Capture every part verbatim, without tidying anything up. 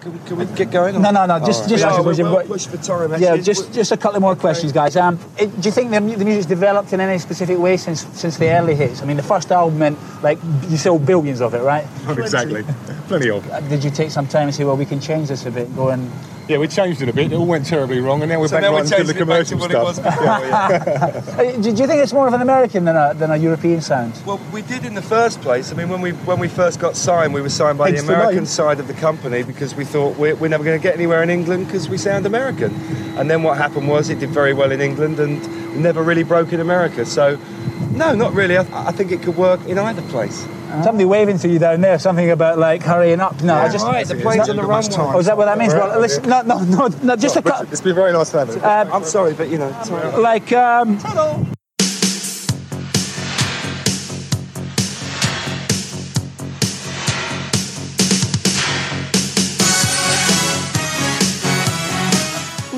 Can we, can we get going? Or? No, no, no. Just, right. just, yeah, we well push for time, yeah, just, just a couple more okay. questions, guys. Um, it, do you think the, the music's developed in any specific way since since the early hits? I mean, the first album meant like you sold billions of it, right? Not exactly, plenty of. Did you take some time and say, well, we can change this a bit, go and? Yeah, we changed it a bit. It all went terribly wrong, and now we're so back now right into the commercial stuff. Do you think it's more of an American than a than a European sound? Well, we did in the first place. I mean, when we when we first got signed, we were signed by it's the American side of the company because we thought we're, we're never going to get anywhere in England because we sound American. And then what happened was it did very well in England and never really broke in America. So, no, not really. I, th- I think it could work in either place. Somebody waving to you down there, something about like hurrying up. No, yeah, I just right, the plane's on the runway. Oh, is that what that means? Well, listen, no, no, no, no just oh, a cut. It's been very nice having you. Um, I'm sorry, but you know, sorry. like um. Hello.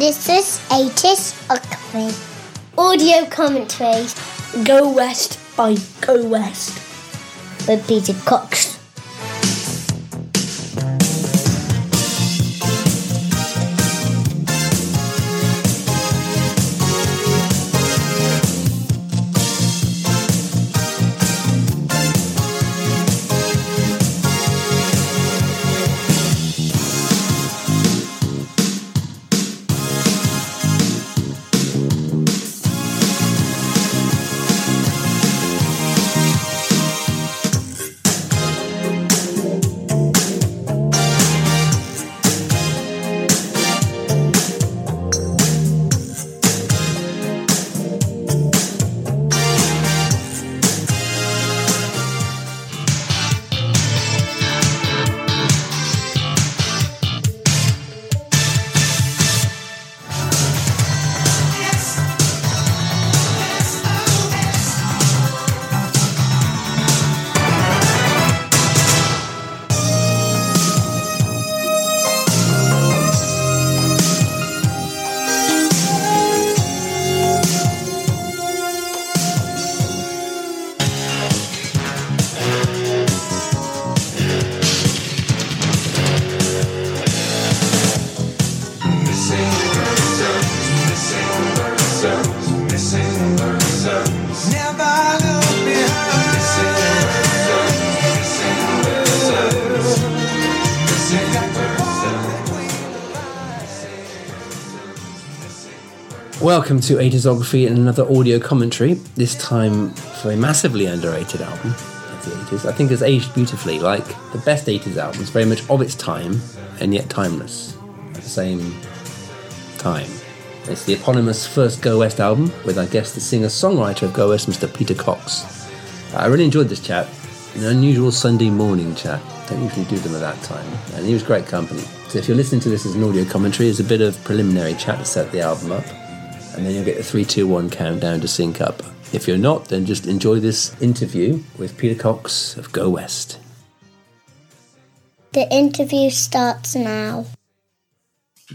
This is eighties Ockney audio commentary. Go West by Go West. With Peter Cox. Welcome to eighties-ography and another audio commentary, this time for a massively underrated album of the eighties. I think it's aged beautifully, like the best eighties albums, very much of its time and yet timeless at the same time. It's the eponymous first Go West album with, I guess, the singer-songwriter of Go West, Mister Peter Cox. I really enjoyed this chat, an unusual Sunday morning chat. Don't usually do them at that time, and he was great company. So if you're listening to this as an audio commentary, it's a bit of preliminary chat to set the album up. And then you'll get the three two one countdown to sync up. If you're not, then just enjoy this interview with Peter Cox of Go West. The interview starts now.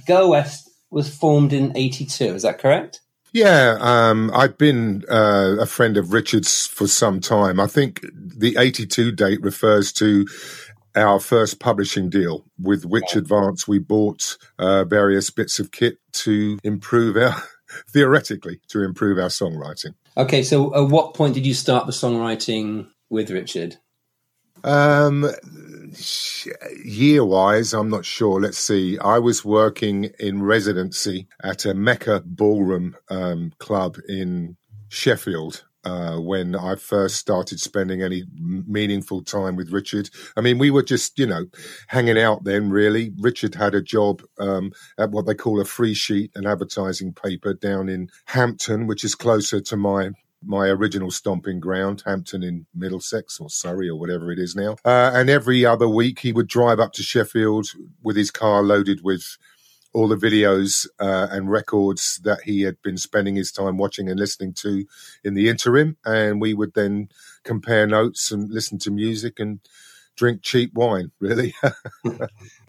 Go West was formed in eighty-two, is that correct? Yeah, um, I've been uh, a friend of Richard's for some time. I think the eighty-two date refers to our first publishing deal, with which yeah. advance we bought uh, various bits of kit to improve our... theoretically, to improve our songwriting. Okay, so at what point did you start the songwriting with Richard? Um, year-wise, I'm not sure. Let's see. I was working in residency at a Mecca ballroom um, club in Sheffield uh, when I first started spending any meaningful time with Richard. I mean, we were just, you know, hanging out then, really. Richard had a job um, at what they call a free sheet, an advertising paper down in Hampton, which is closer to my my original stomping ground, Hampton in Middlesex or Surrey or whatever it is now. Uh, and every other week he would drive up to Sheffield with his car loaded with all the videos uh, and records that he had been spending his time watching and listening to in the interim. And we would then compare notes and listen to music and drink cheap wine, really.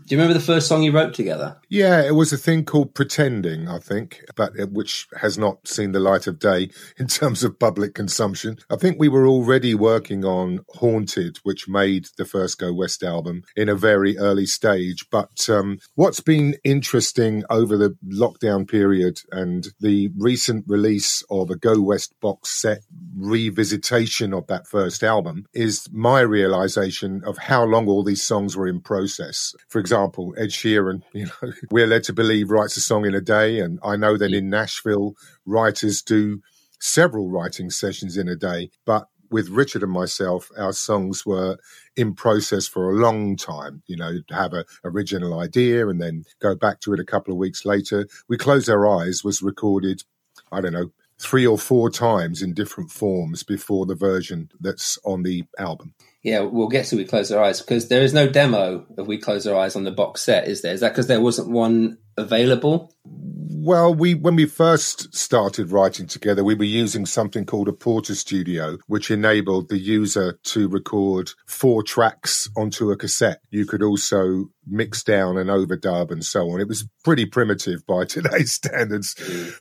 Do you remember the first song you wrote together? Yeah, it was a thing called Pretending, I think, but which has not seen the light of day in terms of public consumption. I think we were already working on Haunted, which made the first Go West album in a very early stage. But um, what's been interesting over the lockdown period and the recent release of a Go West box set revisitation of that first album is my realization of how long all these songs were in process. For example, example, Ed Sheeran, you know, we're led to believe writes a song in a day. And I know that in Nashville, writers do several writing sessions in a day. But with Richard and myself, our songs were in process for a long time. You know, have an original idea and then go back to it a couple of weeks later. We Close Our Eyes was recorded, I don't know, three or four times in different forms before the version that's on the album. Yeah, we'll get to We Close Our Eyes, because there is no demo of We Close Our Eyes on the box set, is there? Is that because there wasn't one available? Well, we when we first started writing together, we were using something called a Porta Studio, which enabled the user to record four tracks onto a cassette. You could also mix down and overdub and so on. It was pretty primitive by today's standards,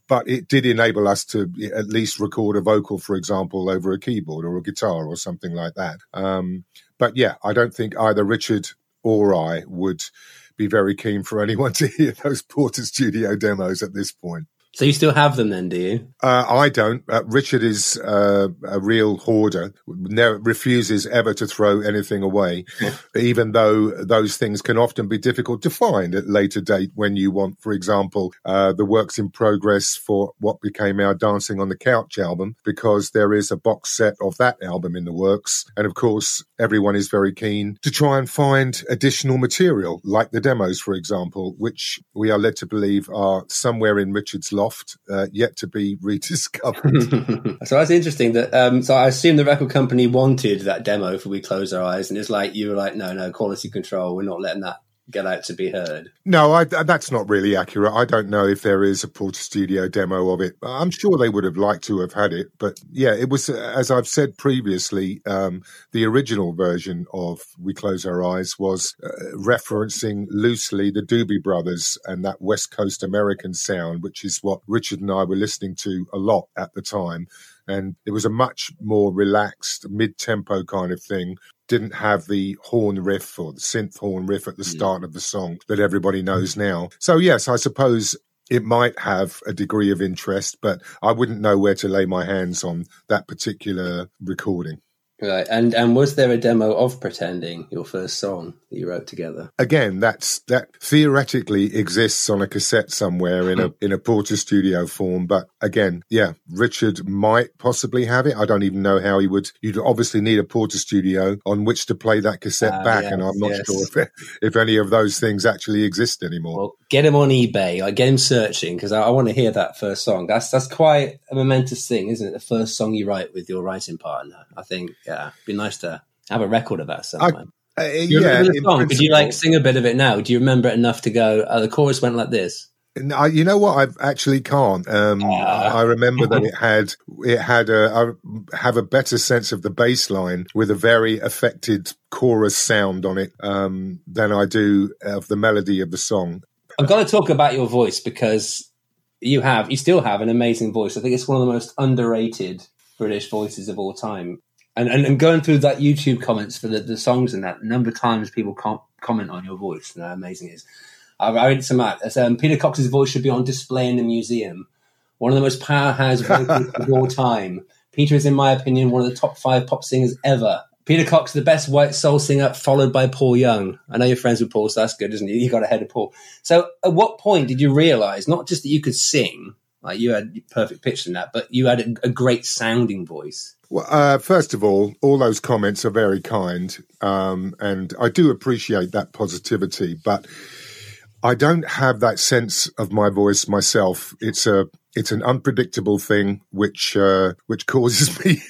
but it did enable us to at least record a vocal, for example, over a keyboard or a guitar or something like that. Um, but yeah, I don't think either Richard or I would be very keen for anyone to hear those Porta Studio demos at this point. So you still have them then, do you? Uh, I don't. Uh, Richard is uh, a real hoarder, never, refuses ever to throw anything away, even though those things can often be difficult to find at later date when you want, for example, uh, the works in progress for what became our Dancing on the Couch album, because there is a box set of that album in the works. And of course, everyone is very keen to try and find additional material, like the demos, for example, which we are led to believe are somewhere in Richard's loft. Uh, yet to be rediscovered. So that's interesting. That um, so I assume the record company wanted that demo for We Close Our Eyes, and it's like you were like, no, no, quality control. We're not letting that get out to be heard. No, I, that's not really accurate. I don't know if there is a Porta Studio demo of it. I'm sure they would have liked to have had it, but yeah, it was, as I've said previously, um, the original version of We Close Our Eyes was uh, referencing loosely the Doobie Brothers and that West Coast American sound, which is what Richard and I were listening to a lot at the time. And it was a much more relaxed, mid-tempo kind of thing. Didn't have the horn riff or the synth horn riff at the start of the song that everybody knows now. So, yes, I suppose it might have a degree of interest, but I wouldn't know where to lay my hands on that particular recording. Right. And and was there a demo of Pretending, your first song that you wrote together? Again, that's that theoretically exists on a cassette somewhere in a in a Porta Studio form. But again, yeah, Richard might possibly have it. I don't even know how he would. You'd obviously need a Porta Studio on which to play that cassette uh, back. Yes, and I'm not yes. sure if, it, if any of those things actually exist anymore. Well, get him on eBay. I get him searching, because I, I want to hear that first song. That's, that's quite a momentous thing, isn't it? The first song you write with your writing partner, I think. Yeah, it'd be nice to have a record of that sometime. I, uh, you yeah, the song? Could you like sing a bit of it now? Do you remember it enough to go, oh, the chorus went like this? No, you know what? I actually can't. Um, uh, I remember that it had it had a I have a better sense of the bass line with a very affected chorus sound on it um, than I do of the melody of the song. I've got to talk about your voice, because you have you still have an amazing voice. I think it's one of the most underrated British voices of all time. And, and and going through that YouTube comments for the, the songs and that, number of times people can't comment on your voice and how amazing it is. I, I read some out. Um, Peter Cox's voice should be on display in a museum. One of the most powerhouse vocals of all time. Peter is, in my opinion, one of the top five pop singers ever. Peter Cox, the best white soul singer, followed by Paul Young. I know you're friends with Paul, so that's good, isn't it? You got ahead of Paul. So at what point did you realise, not just that you could sing, like you had perfect pitch in that, but you had a, a great sounding voice? Well, uh, first of all, all those comments are very kind, um, and I do appreciate that positivity, but I don't have that sense of my voice myself. It's a it's an unpredictable thing which uh, which causes me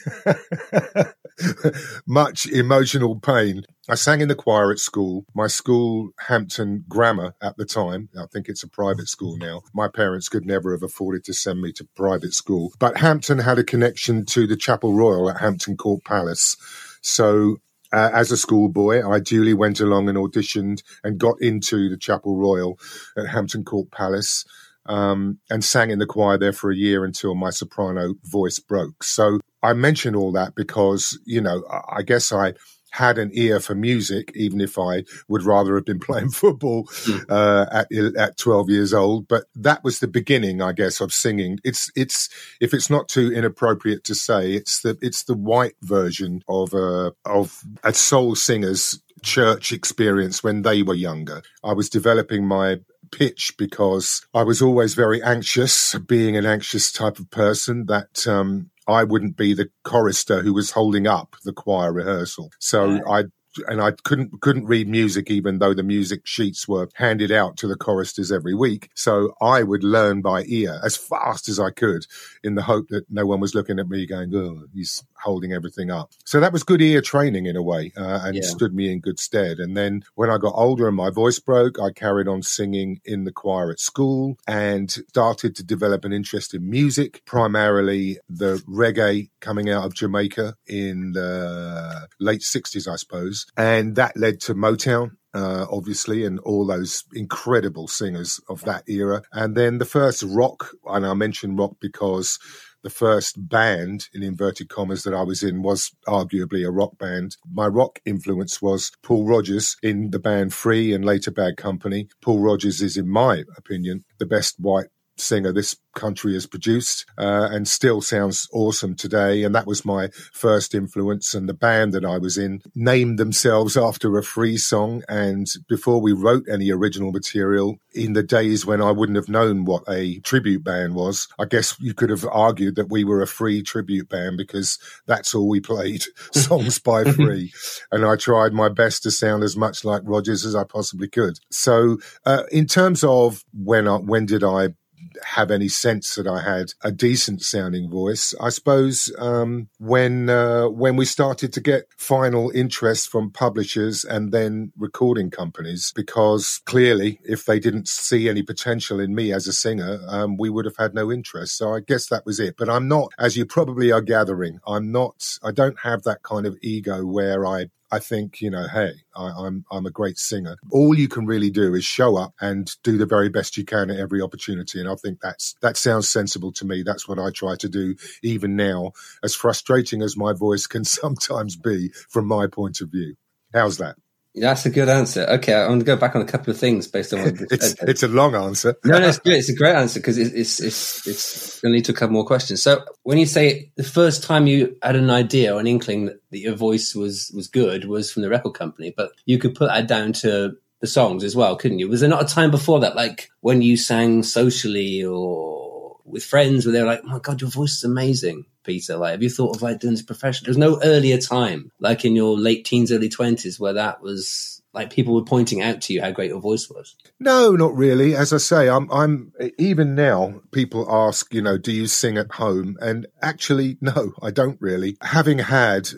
much emotional pain. I sang in the choir at school. My school, Hampton Grammar, at the time, I think it's a private school now. My parents could never have afforded to send me to private school. But Hampton had a connection to the Chapel Royal at Hampton Court Palace. So Uh, as a schoolboy, I duly went along and auditioned and got into the Chapel Royal at Hampton Court Palace, um, and sang in the choir there for a year until my soprano voice broke. So I mention all that because, you know, I guess I had an ear for music, even if I would rather have been playing football uh, at at twelve years old. But that was the beginning, I guess, of singing. It's it's if it's not too inappropriate to say, it's the it's the white version of a of a soul singer's church experience when they were younger. I was developing my pitch because I was always very anxious, being an anxious type of person that. Um, I wouldn't be the chorister who was holding up the choir rehearsal. So yeah. I and I couldn't couldn't read music, even though the music sheets were handed out to the choristers every week. So I would learn by ear as fast as I could, in the hope that no one was looking at me going, "Oh, he's holding everything up." So that was good ear training in a way, uh, and yeah. stood me in good stead. And then when I got older and my voice broke, I carried on singing in the choir at school and started to develop an interest in music, primarily the reggae coming out of Jamaica in the late sixties, I suppose. And that led to Motown, uh, obviously, and all those incredible singers of that era. And then the first rock, and I mention rock because the first band, in inverted commas, that I was in was arguably a rock band. My rock influence was Paul Rodgers in the band Free and later Bad Company. Paul Rodgers is, in my opinion, the best white singer this country has produced, uh, and still sounds awesome today. And that was my first influence. And the band that I was in named themselves after a Free song. And before we wrote any original material, in the days when I wouldn't have known what a tribute band was, I guess you could have argued that we were a Free tribute band because that's all we played, songs by Free. And I tried my best to sound as much like Rodgers as I possibly could. So uh, in terms of when I, when did I have any sense that I had a decent sounding voice, I suppose um, when uh, when we started to get final interest from publishers and then recording companies, because clearly if they didn't see any potential in me as a singer, um, we would have had no interest. So I guess that was it. But I'm not, as you probably are gathering, I'm not, I don't have that kind of ego where I I think, you know, hey, I, I'm I'm a great singer. All you can really do is show up and do the very best you can at every opportunity. And I think that's that sounds sensible to me. That's what I try to do even now, as frustrating as my voice can sometimes be from my point of view. How's that? That's a good answer. Okay, I'm going to go back on a couple of things based on what you it's, said. It's a long answer. no, no, it's good. It's a great answer because it's, it's, it's, it's going to lead to a couple more questions. So when you say the first time you had an idea or an inkling that, that your voice was, was good was from the record company, but you could put that down to the songs as well, couldn't you? Was there not a time before that, like when you sang socially or with friends, where they were like, oh my God, your voice is amazing, Peter? Like, have you thought of like doing this professionally? There's no earlier time, like in your late teens, early twenties, where that was like people were pointing out to you how great your voice was? No, not really. As I say, I'm, I'm even now people ask, you know, do you sing at home? And actually, no, I don't really. Having had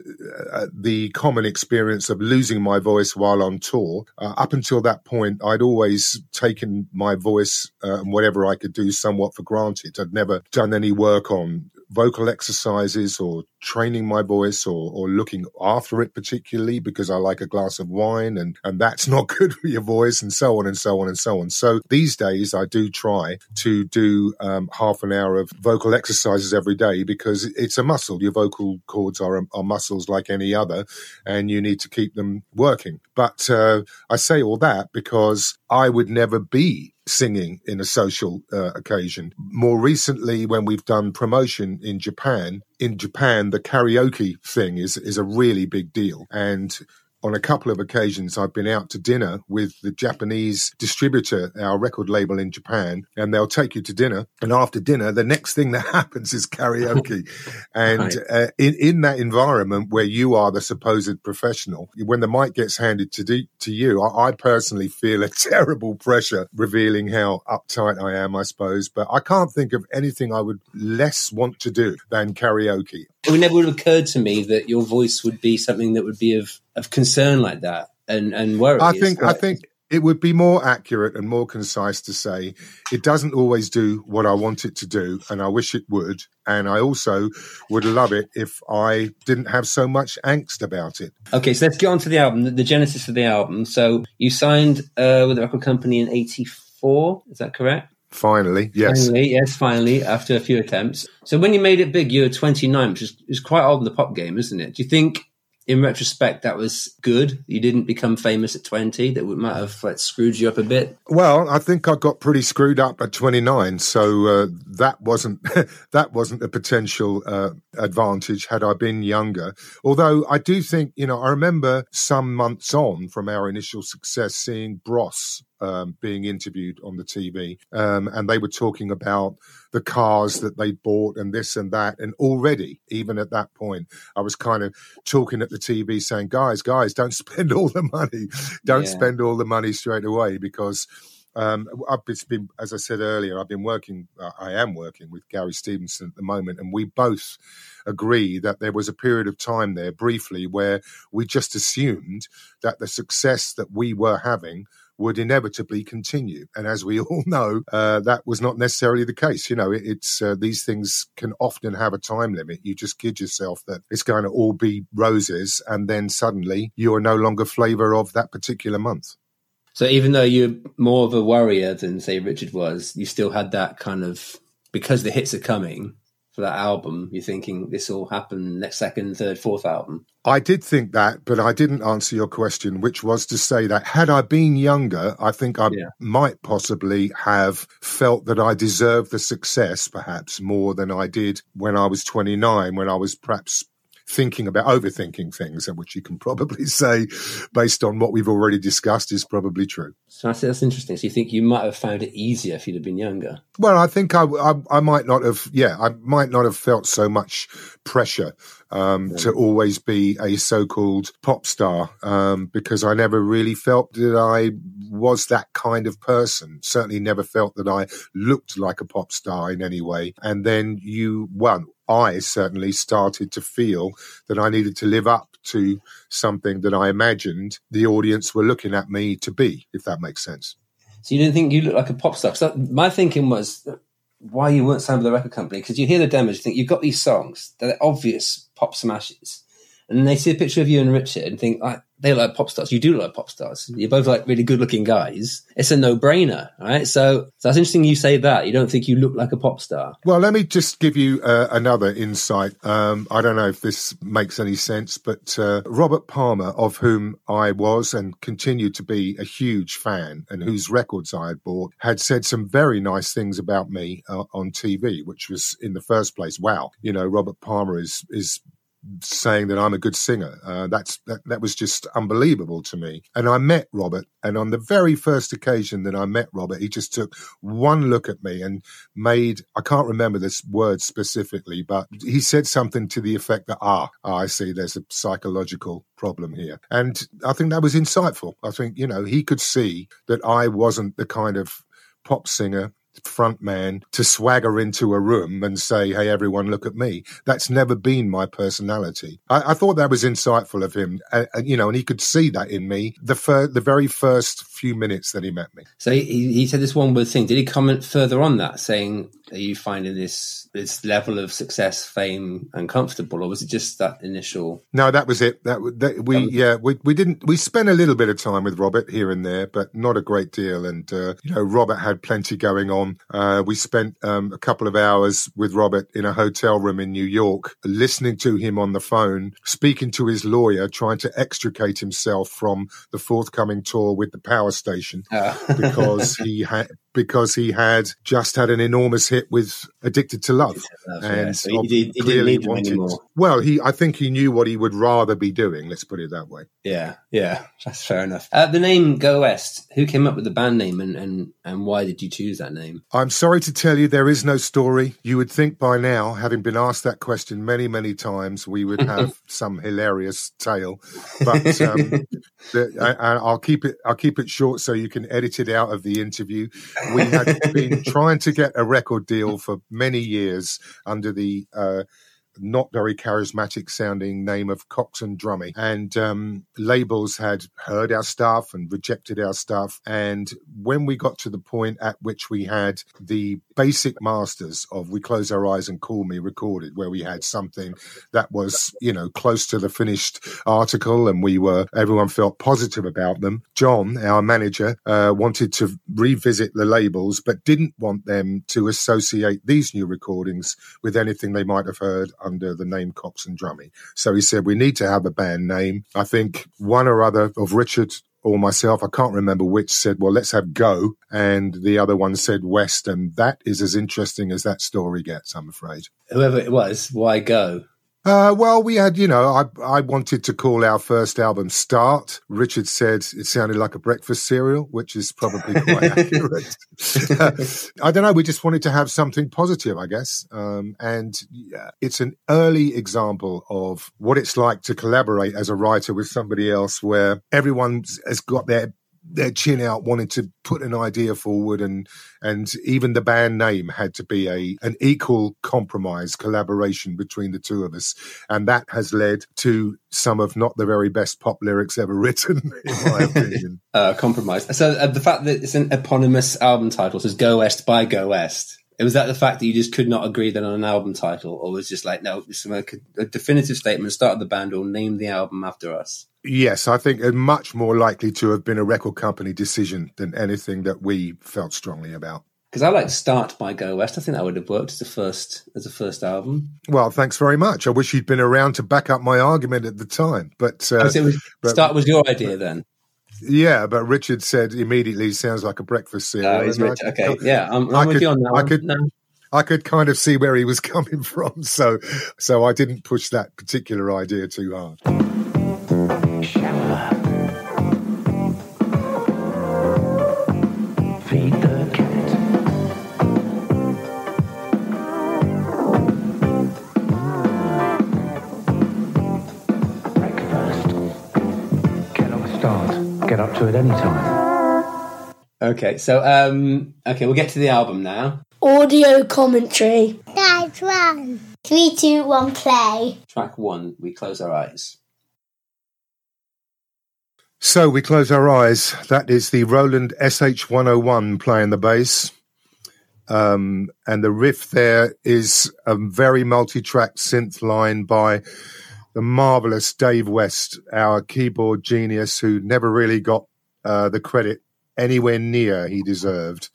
uh, the common experience of losing my voice while on tour, uh, up until that point, I'd always taken my voice uh, and whatever I could do somewhat for granted. I'd never done any work on vocal exercises or training my voice or, or looking after it particularly, because I like a glass of wine and, and that's not good for your voice, and so on and so on and so on. So these days I do try to do um, half an hour of vocal exercises every day because it's a muscle. Your vocal cords are, are muscles like any other and you need to keep them working. But uh, I say all that because I would never be singing in a social uh, occasion. More recently, when we've done promotion in Japan, in Japan, the karaoke thing is, is a really big deal. And on a couple of occasions, I've been out to dinner with the Japanese distributor, our record label in Japan, and they'll take you to dinner. And after dinner, the next thing that happens is karaoke. And right. uh, in, in that environment where you are the supposed professional, when the mic gets handed to, do, to you, I, I personally feel a terrible pressure, revealing how uptight I am, I suppose. But I can't think of anything I would less want to do than karaoke. It never would have occurred to me that your voice would be something that would be of, of concern like that and, and worry. I think, well. I think It would be more accurate and more concise to say it doesn't always do what I want it to do, and I wish it would. And I also would love it if I didn't have so much angst about it. Okay, so let's get on to the album, the genesis of the album. So you signed uh, with the record company in eighty-four, is that correct? Finally, yes. Finally, yes, finally, after a few attempts. So when you made it big, you were twenty-nine, which is, is quite old in the pop game, isn't it? Do you think, in retrospect, that was good? You didn't become famous at twenty? That might have like, screwed you up a bit? Well, I think I got pretty screwed up at twenty-nine, so uh, that wasn't that wasn't a potential uh, advantage had I been younger. Although I do think, you know, I remember some months on from our initial success seeing Bros Um, being interviewed on the T V, um, and they were talking about the cars that they bought and this and that. And already, even at that point, I was kind of talking at the T V saying, guys, guys, don't spend all the money. Don't yeah. spend all the money straight away, because um, I've been, as I said earlier, I've been working, I am working with Gary Stevenson at the moment, and we both agree that there was a period of time there briefly where we just assumed that the success that we were having would inevitably continue. And as we all know, uh, that was not necessarily the case. You know, it, it's uh, these things can often have a time limit. You just kid yourself that it's going to all be roses, and then suddenly you're no longer flavour of that particular month. So even though you're more of a worrier than, say, Richard was, you still had that kind of, because the hits are coming for that album, you're thinking this will happen next second, third, fourth album. I did think that, but I didn't answer your question, which was to say that had I been younger, I think I yeah. might possibly have felt that I deserved the success perhaps more than I did when I was twenty-nine, when I was perhaps thinking about overthinking things, and which you can probably say, based on what we've already discussed, is probably true. So that's, that's interesting. So you think you might have found it easier if you'd have been younger? Well, I think I, I, I might not have. Yeah, I might not have felt so much pressure um, yeah. to always be a so-called pop star, um, because I never really felt that I was that kind of person. Certainly, never felt that I looked like a pop star in any way. And then you won. I certainly started to feel that I needed to live up to something that I imagined the audience were looking at me to be, if that makes sense. So you didn't think you looked like a pop star? So my thinking was why you weren't signed with the record company, because you hear the demos, you think you've got these songs, they're obvious pop smashes, and they see a picture of you and Richard and think, like, they look like pop stars. You do look like pop stars. You're both like really good looking guys. It's a no-brainer, right? So, so that's interesting you say that. You don't think you look like a pop star. Well, let me just give you uh, another insight. Um, I don't know if this makes any sense, but uh, Robert Palmer, of whom I was and continue to be a huge fan and whose records I had bought, had said some very nice things about me uh, on T V, which was in the first place, wow, you know, Robert Palmer is is... saying that I'm a good singer. Uh, that's that, that was just unbelievable to me. And I met Robert, and on the very first occasion that I met Robert, he just took one look at me and made, I can't remember this word specifically, but he said something to the effect that, ah, I see, there's a psychological problem here. And I think that was insightful. I think, you know, he could see that I wasn't the kind of pop singer front man to swagger into a room and say, hey, everyone, look at me. That's never been my personality. I, I thought that was insightful of him. And, and, you know, and he could see that in me the fir- the very first few minutes that he met me. So he, he said this one word thing. Did he comment further on that, saying, are you finding this this level of success, fame, uncomfortable, or was it just that initial? No, that was it. That, that we um, yeah we we didn't we spent a little bit of time with Robert here and there, but not a great deal. And uh, you know, Robert had plenty going on. Uh, we spent um, a couple of hours with Robert in a hotel room in New York, listening to him on the phone, speaking to his lawyer, trying to extricate himself from the forthcoming tour with the Power Station, oh. because he had. because he had just had an enormous hit with Addicted to Love. Love and yeah. so he, did, he clearly didn't need wanted, well, he, I think he knew what he would rather be doing, let's put it that way. Yeah, yeah, that's fair enough. Uh, the name Go West, who came up with the band name, and, and, and why did you choose that name? I'm sorry to tell you, there is no story. You would think by now, having been asked that question many, many times, we would have some hilarious tale. But um, the, I, I'll keep it. I'll keep it short so you can edit it out of the interview. We had been trying to get a record deal for many years under the uh, not very charismatic sounding name of Cox and Drummy. And um, labels had heard our stuff and rejected our stuff. And when we got to the point at which we had the basic masters of We Close Our Eyes and Call Me recorded, where we had something that was, you know, close to the finished article, and we were, everyone felt positive about them. John, our manager, uh, wanted to revisit the labels, but didn't want them to associate these new recordings with anything they might have heard under the name Cox and Drummy. So he said, we need to have a band name. I think one or other of Richard or myself, I can't remember which, said, well, let's have Go. And the other one said West. And that is as interesting as that story gets, I'm afraid. Whoever it was, why Go? Uh, well, we had, you know, I, I wanted to call our first album Start. Richard said it sounded like a breakfast cereal, which is probably quite accurate. uh, I don't know. We just wanted to have something positive, I guess. Um, and yeah, it's an early example of what it's like to collaborate as a writer with somebody else, where everyone has got their their chin out, wanted to put an idea forward, and and even the band name had to be a an equal compromise collaboration between the two of us, and that has led to some of not the very best pop lyrics ever written, in my opinion. uh, compromise. So uh, the fact that it's an eponymous album title, so it's Go West by Go West. Was that the fact that you just could not agree then on an album title, or was just like, no, this is a, a definitive statement, start the band or name the album after us? Yes, I think it's much more likely to have been a record company decision than anything that we felt strongly about. Because I like Start by Go West. I think that would have worked as a first as a first album. Well, thanks very much. I wish you'd been around to back up my argument at the time. But, uh, it was, but Start was your idea but, then. Yeah, but Richard said immediately, sounds like a breakfast cereal. Oh, Richard, I, okay, I, yeah, I'm, I'm I with could, you on that I one. Could, no. I could kind of see where he was coming from, so so I didn't push that particular idea too hard. Shower. Feed the cat. Breakfast. Cannot start. Get up to it any time. Okay, so, um, okay, we'll get to the album now. Audio commentary. That's one. Three, two, one, play. Track one, We Close Our Eyes. So, We Close Our Eyes. That is the Roland S H one oh one playing the bass. Um, and the riff there is a very multi-track synth line by the marvellous Dave West, our keyboard genius, who never really got uh, the credit anywhere near he deserved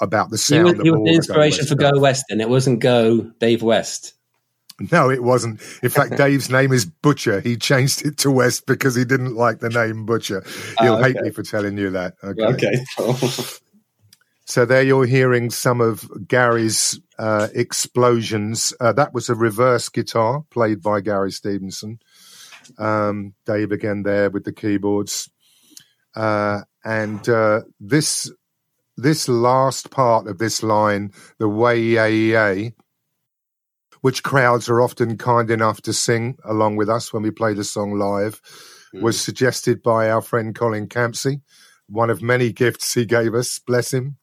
about the sound. He was, he was the inspiration for Go West, and it wasn't Go Dave West. No, it wasn't. In fact, Dave's name is Butcher. He changed it to West because he didn't like the name Butcher. He'll oh, okay. hate me for telling you that. Okay. okay. So there you're hearing some of Gary's uh, explosions. Uh, that was a reverse guitar played by Gary Stevenson. Um, Dave again there with the keyboards. Uh, and uh, this this last part of this line, the way yeah, which crowds are often kind enough to sing along with us when we play the song live, mm. was suggested by our friend Colin Campsey, one of many gifts he gave us, bless him.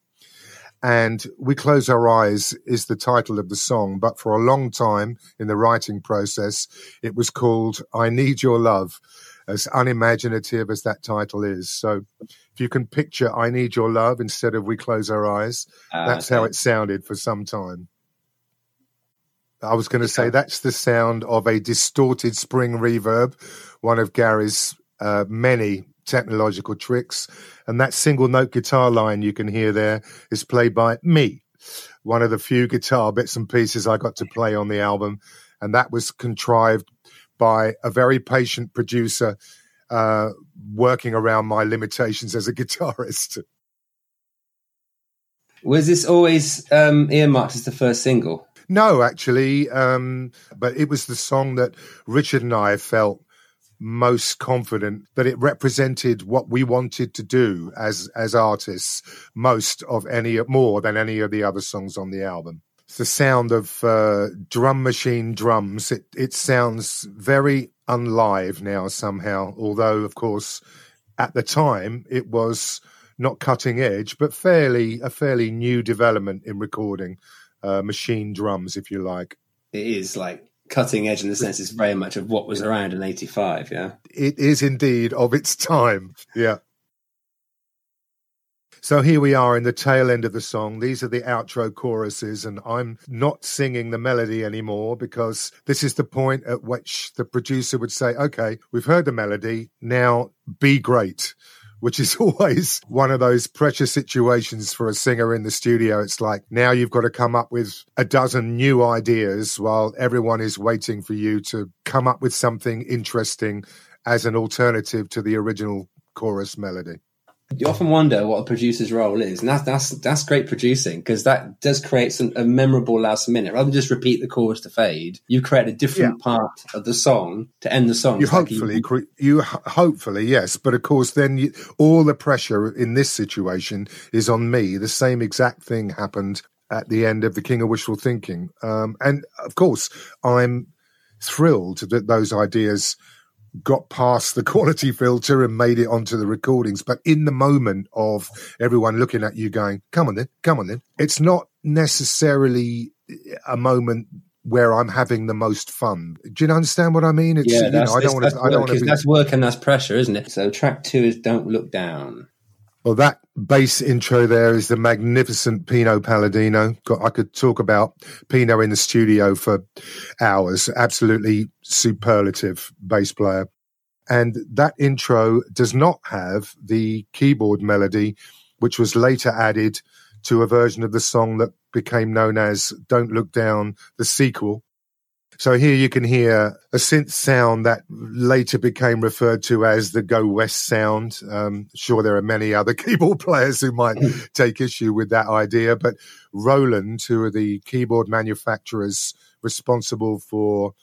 And We Close Our Eyes is the title of the song, but for a long time in the writing process, it was called I Need Your Love, as unimaginative as that title is. So if you can picture I Need Your Love instead of We Close Our Eyes, uh, that's okay. how it sounded for some time. I was going to say that's the sound of a distorted spring reverb, one of Gary's uh, many technological tricks. And that single note guitar line you can hear there is played by me, one of the few guitar bits and pieces I got to play on the album. And that was contrived by a very patient producer uh, working around my limitations as a guitarist. Was this always um, earmarked as the first single? No, actually, um, but it was the song that Richard and I felt most confident that it represented what we wanted to do as as artists most of any more than any of the other songs on the album. It's the sound of uh, drum machine drums. It it sounds very unlive now somehow, although of course at the time it was not cutting edge, but fairly a fairly new development in recording. Uh, machine drums, if you like. It is like cutting edge in the sense it's very much of what was around in eighty-five, yeah? It is indeed of its time, yeah. So here we are in the tail end of the song. These are the outro choruses, and I'm not singing the melody anymore because this is the point at which the producer would say, okay, we've heard the melody, now be great, which is always one of those pressure situations for a singer in the studio. It's like, now you've got to come up with a dozen new ideas while everyone is waiting for you to come up with something interesting as an alternative to the original chorus melody. You often wonder what a producer's role is, and that, that's that's great producing, because that does create some, a memorable last minute. Rather than just repeat the chorus to fade, you create a different yeah. part of the song to end the song. You it's hopefully, like you... you hopefully, yes, but of course, then you, all the pressure in this situation is on me. The same exact thing happened at the end of The King of Wishful Thinking, um, and of course, I'm thrilled that those ideas got past the quality filter and made it onto the recordings. But in the moment of everyone looking at you going, come on then, come on then, it's not necessarily a moment where I'm having the most fun. Do you understand what I mean? It's, yeah, you know, I don't want to. I don't want to. That's work and that's pressure, isn't it? So track two is Don't Look Down. Well, that bass intro there is the magnificent Pino Palladino. God, I could talk about Pino in the studio for hours. Absolutely superlative bass player. And that intro does not have the keyboard melody, which was later added to a version of the song that became known as Don't Look Down, the sequel. So here you can hear a synth sound that later became referred to as the Go West sound. Um, sure, there are many other keyboard players who might take issue with that idea, but Roland, who are the keyboard manufacturers responsible for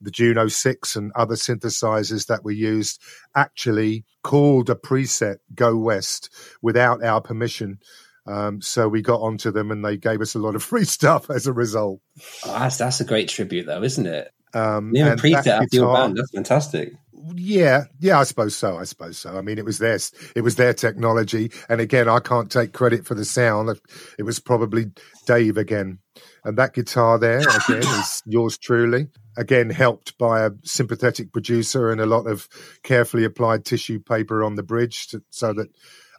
the Juno six and other synthesizers that were used, actually called a preset Go West without our permission. Um, so we got onto them and they gave us a lot of free stuff as a result. Oh, that's, that's a great tribute though, isn't it? Um, you and that guitar, your band. That's fantastic. Yeah, yeah, I suppose so. I suppose so. I mean, it was their, it was their technology. And again, I can't take credit for the sound. It was probably Dave again. And that guitar there, again, is yours truly. Again, helped by a sympathetic producer and a lot of carefully applied tissue paper on the bridge to, so that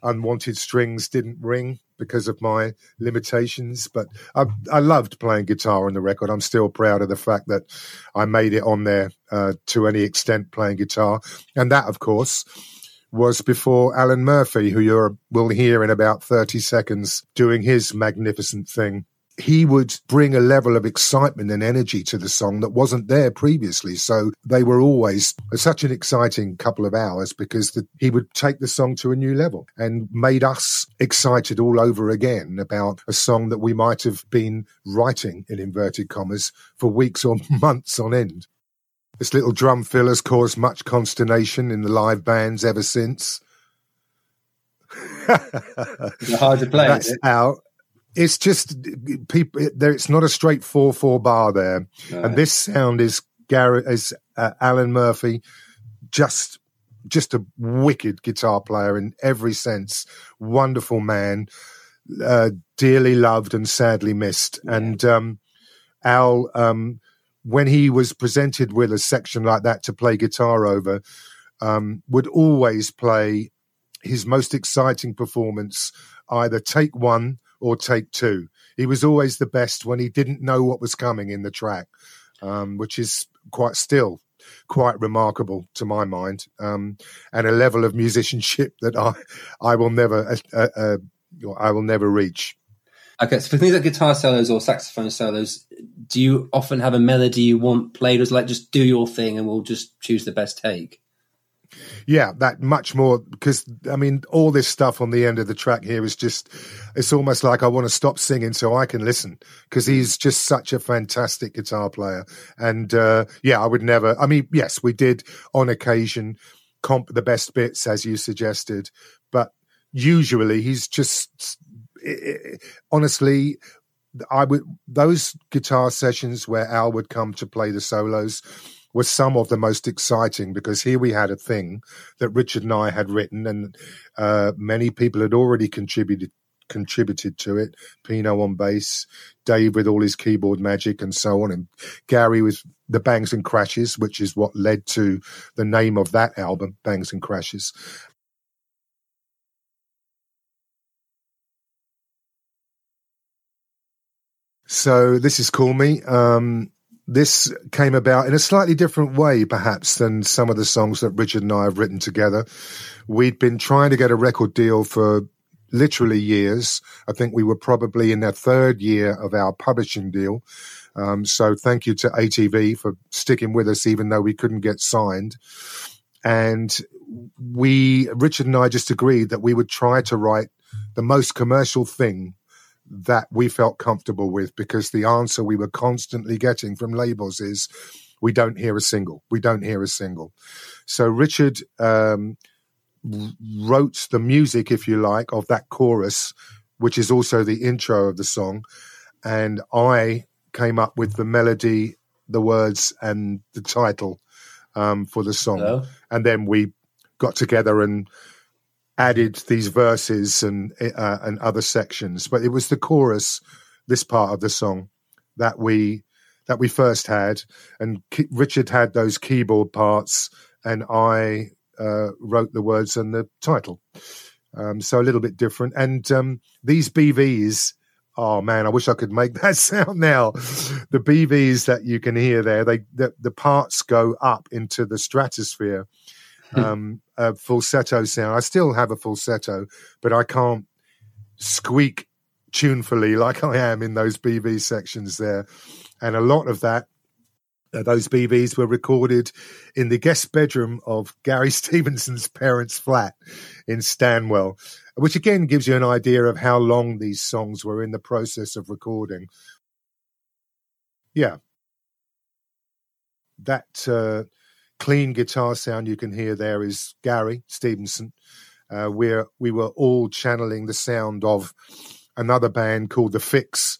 unwanted strings didn't ring because of my limitations. But I, I loved playing guitar on the record. I'm still proud of the fact that I made it on there uh, to any extent playing guitar. And that, of course, was before Alan Murphy, who you will hear in about thirty seconds, doing his magnificent thing. He would bring a level of excitement and energy to the song that wasn't there previously. So they were always such an exciting couple of hours because the, he would take the song to a new level and made us excited all over again about a song that we might have been writing, in inverted commas, for weeks or months on end. This little drum fill has caused much consternation in the live bands ever since. It's hard to play. That's how. It's just people. It's not a straight four four bar there, right. And this sound is Gary, is uh, Alan Murphy, just just a wicked guitar player in every sense. Wonderful man, uh, dearly loved and sadly missed. Yeah. And um, Al, um, when he was presented with a section like that to play guitar over, um, would always play his most exciting performance, either take one or take two. He was always the best when he didn't know what was coming in the track, um, which is quite still quite remarkable to my mind, um, and a level of musicianship that I I will never uh, uh, I will never reach. Okay, so for things like guitar solos or saxophone solos, do you often have a melody you want played, or is it like just do your thing and we'll just choose the best take? Yeah, that much more, because I mean, all this stuff on the end of the track here is just, it's almost like I want to stop singing so I can listen, because he's just such a fantastic guitar player. And uh, yeah, I would never, I mean, yes, we did on occasion comp the best bits, as you suggested, but usually he's just, it, it, honestly, I would, those guitar sessions where Al would come to play the solos were some of the most exciting, because here we had a thing that Richard and I had written, and uh, many people had already contributed contributed to it. Pino on bass, Dave with all his keyboard magic and so on, and Gary with the Bangs and Crashes, which is what led to the name of that album, Bangs and Crashes. So this is Call Me. Um, this came about in a slightly different way, perhaps, than some of the songs that Richard and I have written together. We'd been trying to get a record deal for literally years. I think we were probably in our third year of our publishing deal. Um, so thank you to A T V for sticking with us, even though we couldn't get signed. And we, Richard and I, just agreed that we would try to write the most commercial thing that we felt comfortable with, because the answer we were constantly getting from labels is, we don't hear a single, we don't hear a single. So Richard um, wrote the music, if you like, of that chorus, which is also the intro of the song, and I came up with the melody, the words, and the title um, for the song. Hello? And then we got together and added these verses and uh, and other sections, but it was the chorus, this part of the song, that we that we first had, and K- Richard had those keyboard parts, and I uh, wrote the words and the title. Um, so a little bit different, and um, these B Vs. Oh man, I wish I could make that sound now. The B Vs that you can hear there, they the, the parts go up into the stratosphere. um, a falsetto sound. I still have a falsetto, but I can't squeak tunefully like I am in those B V sections there. And a lot of that, uh, those B Vs were recorded in the guest bedroom of Gary Stevenson's parents' flat in Stanwell, which again gives you an idea of how long these songs were in the process of recording. Yeah. That, uh, clean guitar sound you can hear there is Gary Stevenson. Uh, we're, we were all channeling the sound of another band called The Fixx.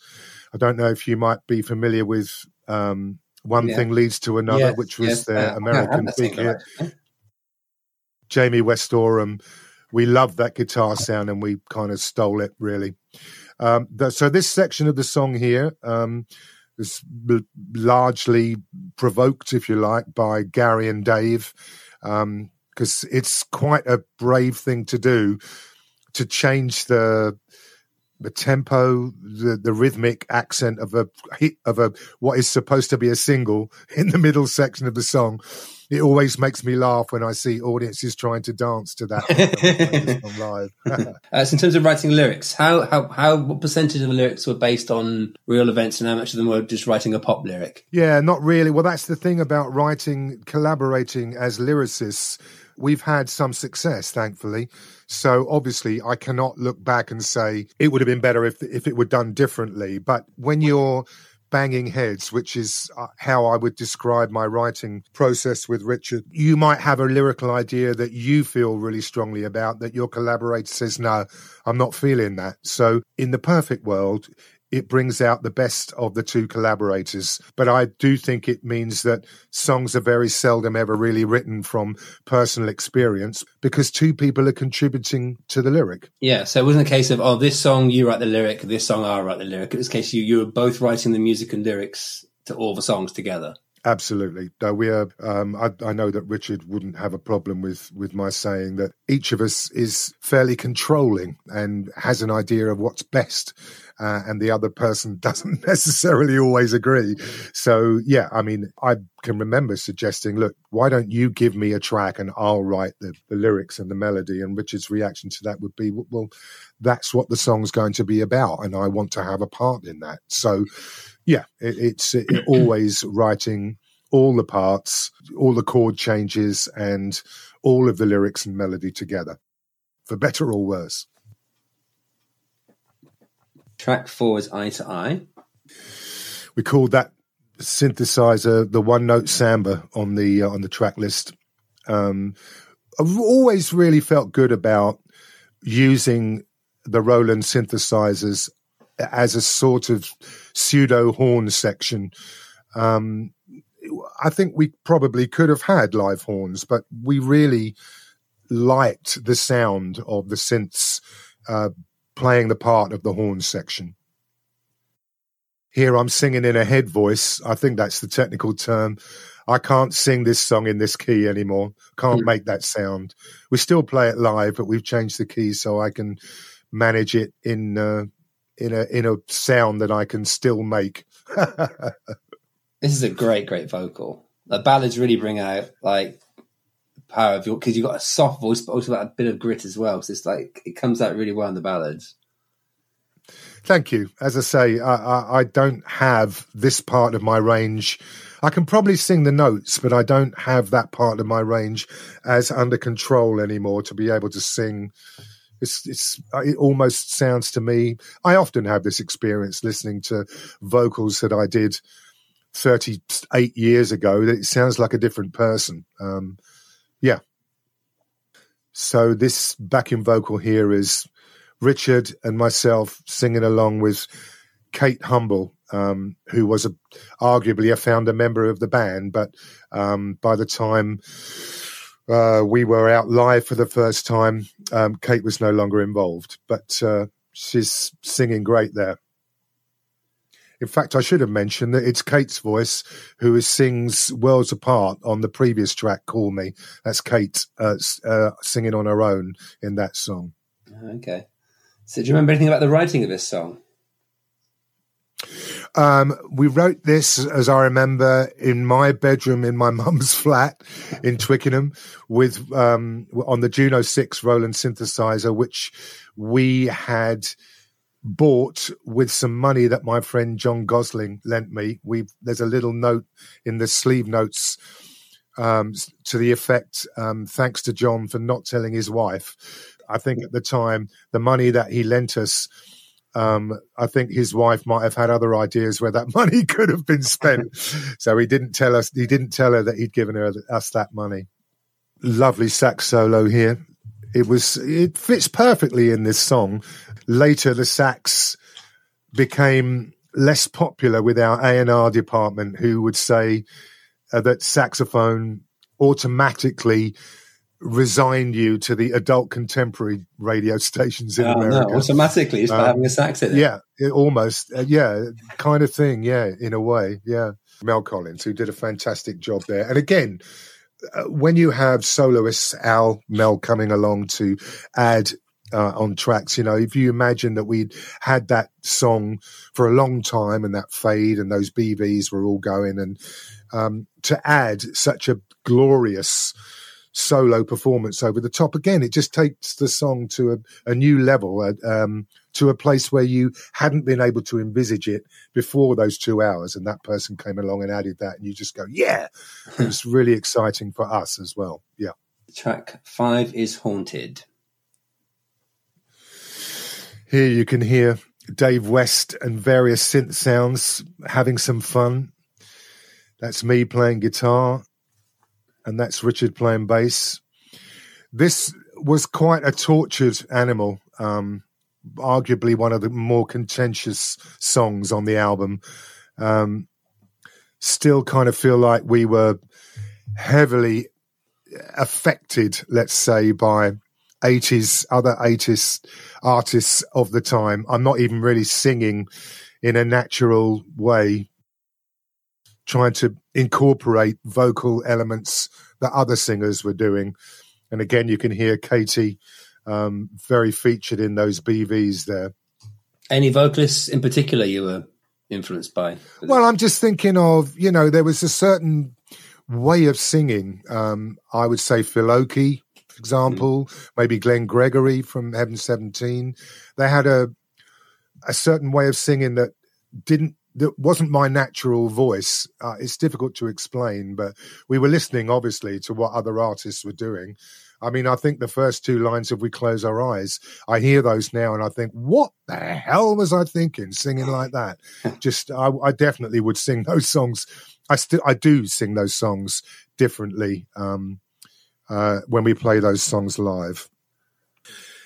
I don't know if you might be familiar with um, One yeah. Thing Leads to Another, yes, which was yes, their uh, American big hit. Jamie Westorham. We loved that guitar sound and we kind of stole it, really. Um, the, so this section of the song here... Um, was largely provoked, if you like, by Gary and Dave, because um, it's quite a brave thing to do, to change the the tempo, the, the rhythmic accent of a hit, of a what is supposed to be a single in the middle section of the song. It always makes me laugh when I see audiences trying to dance to that on live. uh, so in terms of writing lyrics, how, how, how, what percentage of the lyrics were based on real events and how much of them were just writing a pop lyric? Yeah, not really. Well, that's the thing about writing, collaborating as lyricists. We've had some success, thankfully. So obviously I cannot look back and say it would have been better if, if it were done differently. But when you're banging heads, which is how I would describe my writing process with Richard, you might have a lyrical idea that you feel really strongly about that your collaborator says, no, I'm not feeling that. So in the perfect world, it brings out the best of the two collaborators. But I do think it means that songs are very seldom ever really written from personal experience because two people are contributing to the lyric. Yeah, so it wasn't a case of, oh, this song, you write the lyric, this song, I write the lyric. It was a case you, you were both writing the music and lyrics to all the songs together. Absolutely. Uh, we are, um, I, I know that Richard wouldn't have a problem with, with my saying that each of us is fairly controlling and has an idea of what's best, uh, and the other person doesn't necessarily always agree. So, yeah, I mean, I can remember suggesting, look, why don't you give me a track and I'll write the, the lyrics and the melody? And Richard's reaction to that would be, well, that's what the song's going to be about and I want to have a part in that. So... Yeah, it, it's it, it always writing all the parts, all the chord changes, and all of the lyrics and melody together, for better or worse. Track four is Eye to Eye. We called that synthesizer the one-note samba on the uh, on the track list. Um, I've always really felt good about using the Roland synthesizers as a sort of pseudo horn section. Um, I think we probably could have had live horns, but we really liked the sound of the synths uh, playing the part of the horn section. Here I'm singing in a head voice. I think that's the technical term. I can't sing this song in this key anymore. Can't make that sound. We still play it live, but we've changed the key so I can manage it in uh, in a in a sound that I can still make. This is a great, great vocal. The ballads really bring out like the power of your, because you've got a soft voice, but also like a bit of grit as well. So it's like it comes out really well in the ballads. Thank you. As I say, I, I, I don't have this part of my range. I can probably sing the notes, but I don't have that part of my range as under control anymore to be able to sing. It's, it's, it almost sounds to me, I often have this experience listening to vocals that I did thirty-eight years ago, that it sounds like a different person. Um, yeah. So this backing vocal here is Richard and myself singing along with Kate Humble, um, who was a, arguably a founder member of the band. But um, by the time uh, we were out live for the first time, um, Kate was no longer involved. But uh, she's singing great there. In fact, I should have mentioned that it's Kate's voice who sings Worlds Apart on the previous track, Call Me. That's Kate uh, uh, singing on her own in that song. Okay. So do you remember anything about the writing of this song? Um, we wrote this, as I remember, in my bedroom in my mum's flat in Twickenham with um, on the Juno six Roland synthesizer, which we had bought with some money that my friend John Gosling lent me. We There's a little note in the sleeve notes um, to the effect, um, thanks to John for not telling his wife. I think at the time, the money that he lent us, um, I think his wife might have had other ideas where that money could have been spent. So he didn't tell us, he didn't tell her that he'd given her us that money. Lovely sax solo here. It was, it fits perfectly in this song. Later, the sax became less popular with our A and R department, who would say uh, that saxophone automatically resigned you to the adult contemporary radio stations in oh, America. No, automatically, just by um, having a sax in it. Yeah, it almost. Uh, yeah, kind of thing, yeah, in a way, yeah. Mel Collins, who did a fantastic job there. And again, uh, when you have soloists, Al, Mel coming along to add uh, on tracks, you know, if you imagine that we'd had that song for a long time and that fade and those B Vs were all going, and um, to add such a glorious solo performance over the top again, it just takes the song to a, a new level, a, um, to a place where you hadn't been able to envisage it before those two hours. And that person came along and added that, and you just go, yeah, it was really exciting for us as well. Yeah. Track five is Haunted. Here you can hear Dave West and various synth sounds having some fun. That's me playing guitar. And that's Richard playing bass. This was quite a tortured animal, um, arguably one of the more contentious songs on the album. Um, still kind of feel like we were heavily affected, let's say, by eighties, other eighties artists of the time. I'm not even really singing in a natural way, trying to incorporate vocal elements that other singers were doing. And again, you can hear Katie um, very featured in those B Vs there. Any vocalists in particular you were influenced by? Well, I'm just thinking of, you know, there was a certain way of singing. Um, I would say Phil Oakey, for example, mm-hmm. maybe Glenn Gregory from Heaven seventeen. They had a a certain way of singing that didn't, that wasn't my natural voice. Uh, it's difficult to explain, but we were listening, obviously, to what other artists were doing. I mean, I think the first two lines of We Close Our Eyes, I hear those now and I think, what the hell was I thinking, singing like that? Just, I, I definitely would sing those songs. I still, I do sing those songs differently um, uh, when we play those songs live.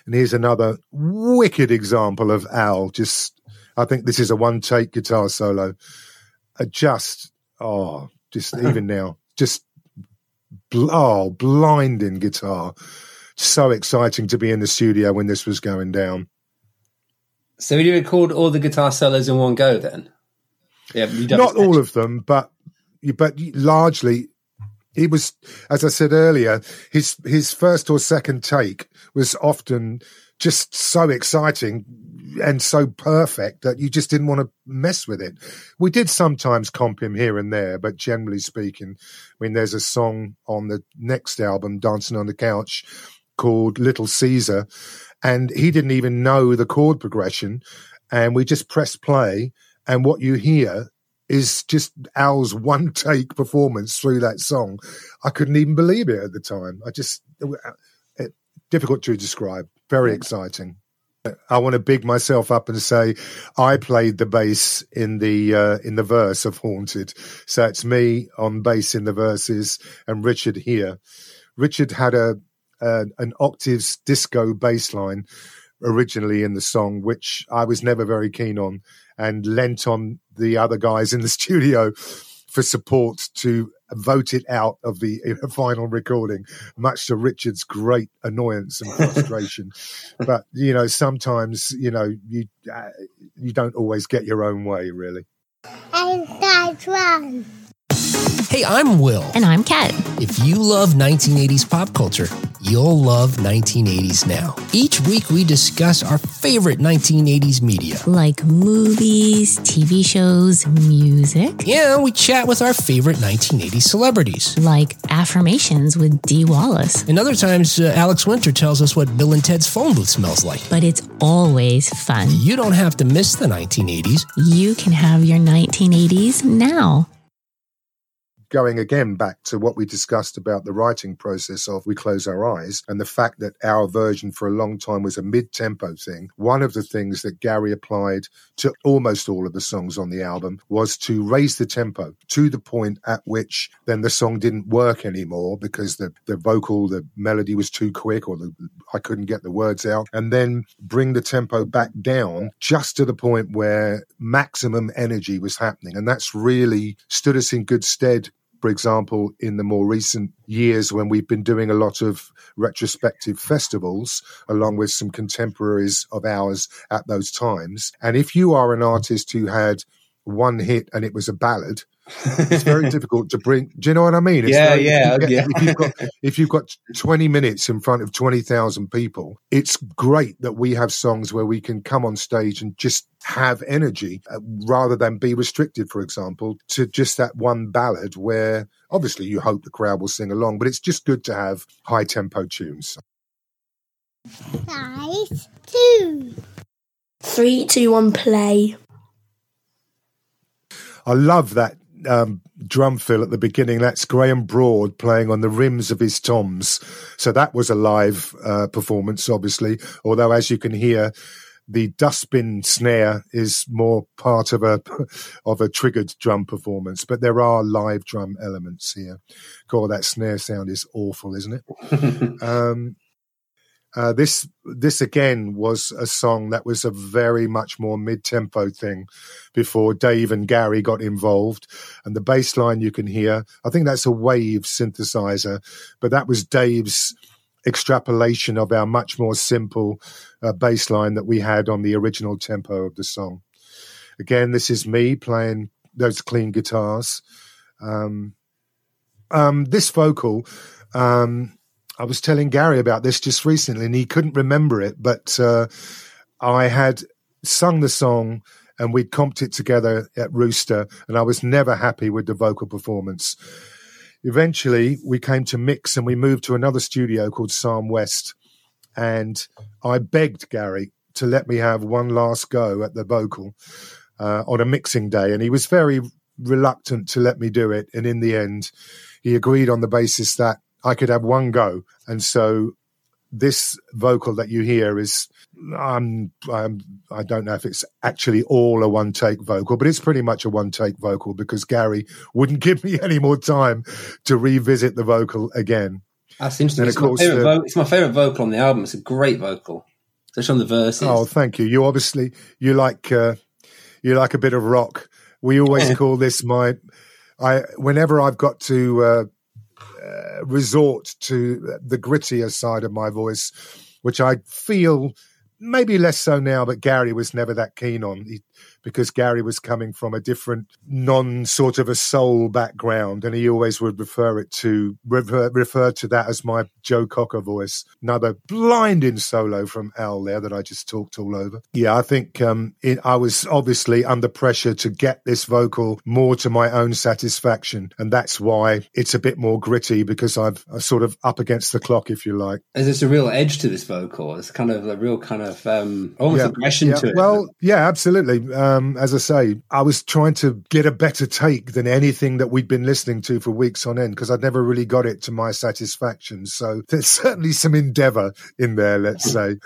And here's another wicked example of Al just, I think this is a one-take guitar solo. Uh, just, oh, just even now, just, bl- oh, blinding guitar. So exciting to be in the studio when this was going down. So did you record all the guitar solos in one go then? Yeah, you don't Not all of them, but but largely. It was, as I said earlier, his his first or second take was often just so exciting and so perfect that you just didn't want to mess with it. We did sometimes comp him here and there, but generally speaking, I mean, there's a song on the next album, Dancing on the Couch, called Little Caesar, and he didn't even know the chord progression, and we just pressed play, and what you hear is just Al's one-take performance through that song. I couldn't even believe it at the time. I just, it, difficult to describe, very exciting. I want to big myself up and say I played the bass in the uh, in the verse of Haunted. So it's me on bass in the verses and Richard here. Richard had a, a an octaves disco bass line originally in the song, which I was never very keen on, and lent on the other guys in the studio for support to vote it out of the final recording, much to Richard's great annoyance and frustration. But, you know, sometimes, you know, you uh, you don't always get your own way, really. And that's one. Hey, I'm Will. And I'm Kat. If you love nineteen eighties pop culture, you'll love nineteen eighties Now. Each week we discuss our favorite nineteen eighties media. Like movies, T V shows, music. Yeah, we chat with our favorite nineteen eighties celebrities. Like Affirmations with Dee Wallace. And other times, uh, Alex Winter tells us what Bill and Ted's phone booth smells like. But it's always fun. You don't have to miss the nineteen eighties. You can have your nineteen eighties now. Going again back to what we discussed about the writing process of We Close Our Eyes and the fact that our version for a long time was a mid-tempo thing, one of the things that Gary applied to almost all of the songs on the album was to raise the tempo to the point at which then the song didn't work anymore because the, the vocal, the melody was too quick or the, I couldn't get the words out, and then bring the tempo back down just to the point where maximum energy was happening. And that's really stood us in good stead. For example, in the more recent years when we've been doing a lot of retrospective festivals, along with some contemporaries of ours at those times. And if you are an artist who had one hit and it was a ballad, it's very difficult to bring. Do you know what I mean? It's yeah, very, yeah, if you get, yeah. If you've got, if you've got twenty minutes in front of twenty thousand people, it's great that we have songs where we can come on stage and just have energy uh, rather than be restricted, for example, to just that one ballad where obviously you hope the crowd will sing along, but it's just good to have high tempo tunes. Five, two, three, two, one, play. I love that um, drum fill at the beginning. That's Graham Broad playing on the rims of his toms. So that was a live uh, performance, obviously, although as you can hear, the dustbin snare is more part of a of a triggered drum performance, but there are live drum elements here. God, that snare sound is awful, isn't it? um, uh, this this again was a song that was a very much more mid-tempo thing before Dave and Gary got involved, and the bass line you can hear, I think that's a Wave synthesizer, but that was Dave's extrapolation of our much more simple uh, bass line that we had on the original tempo of the song. Again, this is me playing those clean guitars. Um, um, this vocal, um, I was telling Gary about this just recently and he couldn't remember it, but uh, I had sung the song and we'd comped it together at Rooster and I was never happy with the vocal performance. Eventually, we came to mix and we moved to another studio called Sarm West. And I begged Gary to let me have one last go at the vocal uh, on a mixing day. And he was very reluctant to let me do it. And in the end, he agreed on the basis that I could have one go. And so this vocal that you hear is, um, um, I don't know if it's actually all a one-take vocal, but it's pretty much a one-take vocal because Gary wouldn't give me any more time to revisit the vocal again. That's interesting. It's, course, my favorite uh, vo- it's my favourite vocal on the album. It's a great vocal, especially on the verses. Oh, thank you. You obviously, you like uh, you like a bit of rock. We always call this my, I whenever I've got to... Uh, Uh, resort to the grittier side of my voice, which I feel maybe less so now, but Gary was never that keen on he, because Gary was coming from a different non sort of a soul background, and he always would refer it to refer, refer to that as my Joe Cocker voice. Another blinding solo from Al there that I just talked all over. Yeah, I think um, it, I was obviously under pressure to get this vocal more to my own satisfaction, and that's why it's a bit more gritty, because I'm sort of up against the clock, if you like. And there's a real edge to this vocal. It's kind of a real kind of um, almost yeah, aggression yeah. to it. Well, yeah, absolutely. Um, as I say, I was trying to get a better take than anything that we'd been listening to for weeks on end, because I'd never really got it to my satisfaction. So there's certainly some endeavour in there, let's say.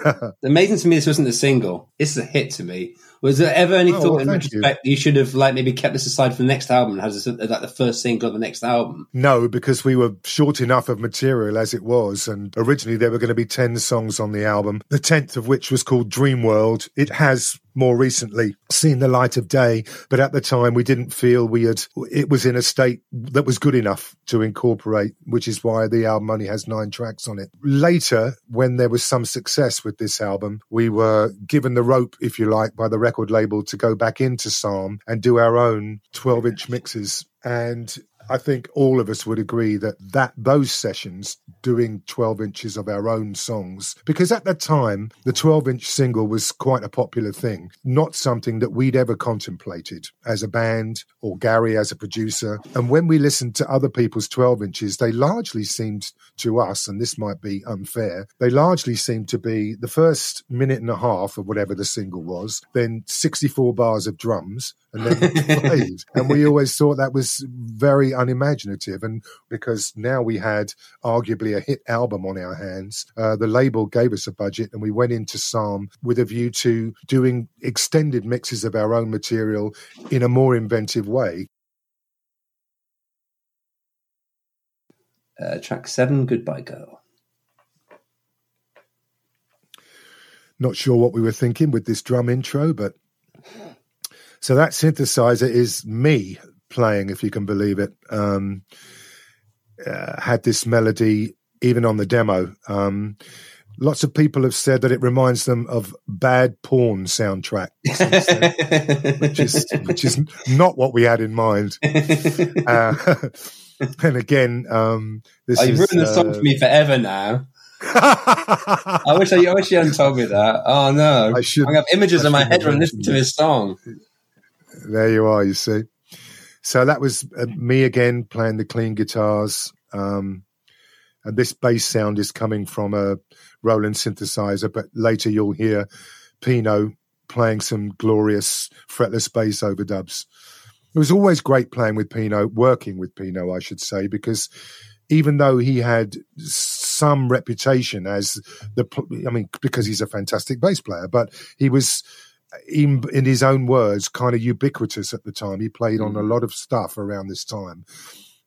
Amazing to me this wasn't a single. This is a hit to me. Was there ever any oh, thought well, in retrospect you. you should have like maybe kept this aside for the next album and has this, like the first single of the next album? No, because we were short enough of material as it was, and originally there were going to be ten songs on the album, the tenth of which was called Dream World. It has more recently seen the light of day, but at the time we didn't feel we had it was in a state that was good enough to incorporate, which is why the album only has nine tracks on it. Later, when there was some success with this album, we were given the rope, if you like, by the record label to go back into Sarm and do our own twelve-inch mixes. And I think all of us would agree that, that those sessions doing twelve inches of our own songs, because at that time the twelve inch single was quite a popular thing, not something that we'd ever contemplated as a band or Gary as a producer. And when we listened to other people's twelve inches, they largely seemed to us, and this might be unfair, they largely seemed to be the first minute and a half of whatever the single was, then sixty-four bars of drums, and then played. And we always thought that was very unimaginative, and because now we had arguably a hit album on our hands, uh, the label gave us a budget and we went into Sarm with a view to doing extended mixes of our own material in a more inventive way. Uh, track seven, Goodbye Girl. Not sure what we were thinking with this drum intro, but so that synthesizer is me playing, if you can believe it. Um, uh, had this melody even on the demo. Um, lots of people have said that it reminds them of bad porn soundtrack, which is which is not what we had in mind. Uh, and again, um, this oh, you've is, ruined the song uh, for me forever now. I wish I, I wish you hadn't told me that. Oh no, I should. I have images I in my head when listening to this song. There you are, you see. So that was uh, me again playing the clean guitars. Um, and this bass sound is coming from a Roland synthesizer, but later you'll hear Pino playing some glorious fretless bass overdubs. It was always great playing with Pino, working with Pino, I should say, because even though he had some reputation as the, I mean, because he's a fantastic bass player, but he was, In, in his own words, kind of ubiquitous at the time. He played on a lot of stuff around this time.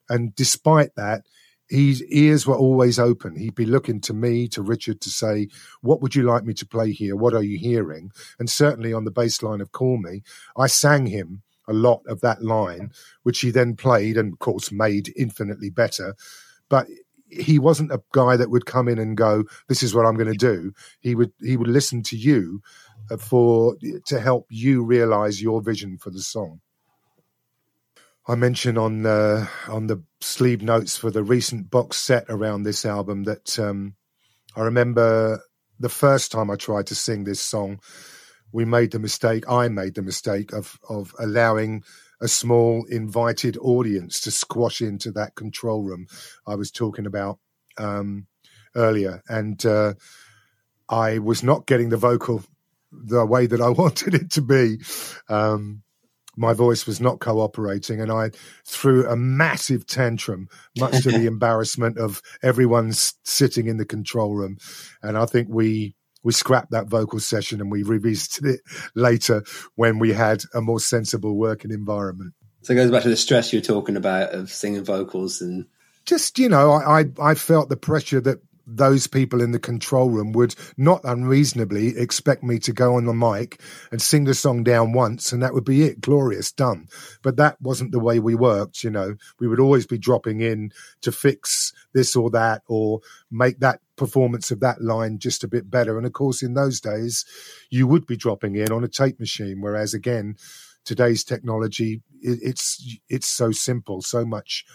And despite that, his ears were always open. He'd be looking to me, to Richard, to say, what would you like me to play here? What are you hearing? And certainly on the bass line of Call Me, I sang him a lot of that line, which he then played and, of course, made infinitely better. But he wasn't a guy that would come in and go, this is what I'm going to do. He would he would listen to you for to help you realize your vision for the song. I mentioned on the on the sleeve notes for the recent box set around this album that um, I remember the first time I tried to sing this song, we made the mistake. I made the mistake of of allowing a small invited audience to squash into that control room I was talking about um, earlier, and uh, I was not getting the vocal the way that I wanted it to be. Um, my voice was not cooperating, and I threw a massive tantrum, much to the embarrassment of everyone sitting in the control room. And I think we we scrapped that vocal session and we revisited it later when we had a more sensible working environment. So it goes back to the stress you're talking about of singing vocals and... Just, you know, I I, I felt the pressure that those people in the control room would not unreasonably expect me to go on the mic and sing the song down once, and that would be it, glorious, done. But that wasn't the way we worked, you know. We would always be dropping in to fix this or that, or make that performance of that line just a bit better. And, of course, in those days, you would be dropping in on a tape machine, whereas, again, today's technology, it, it's it's so simple, so much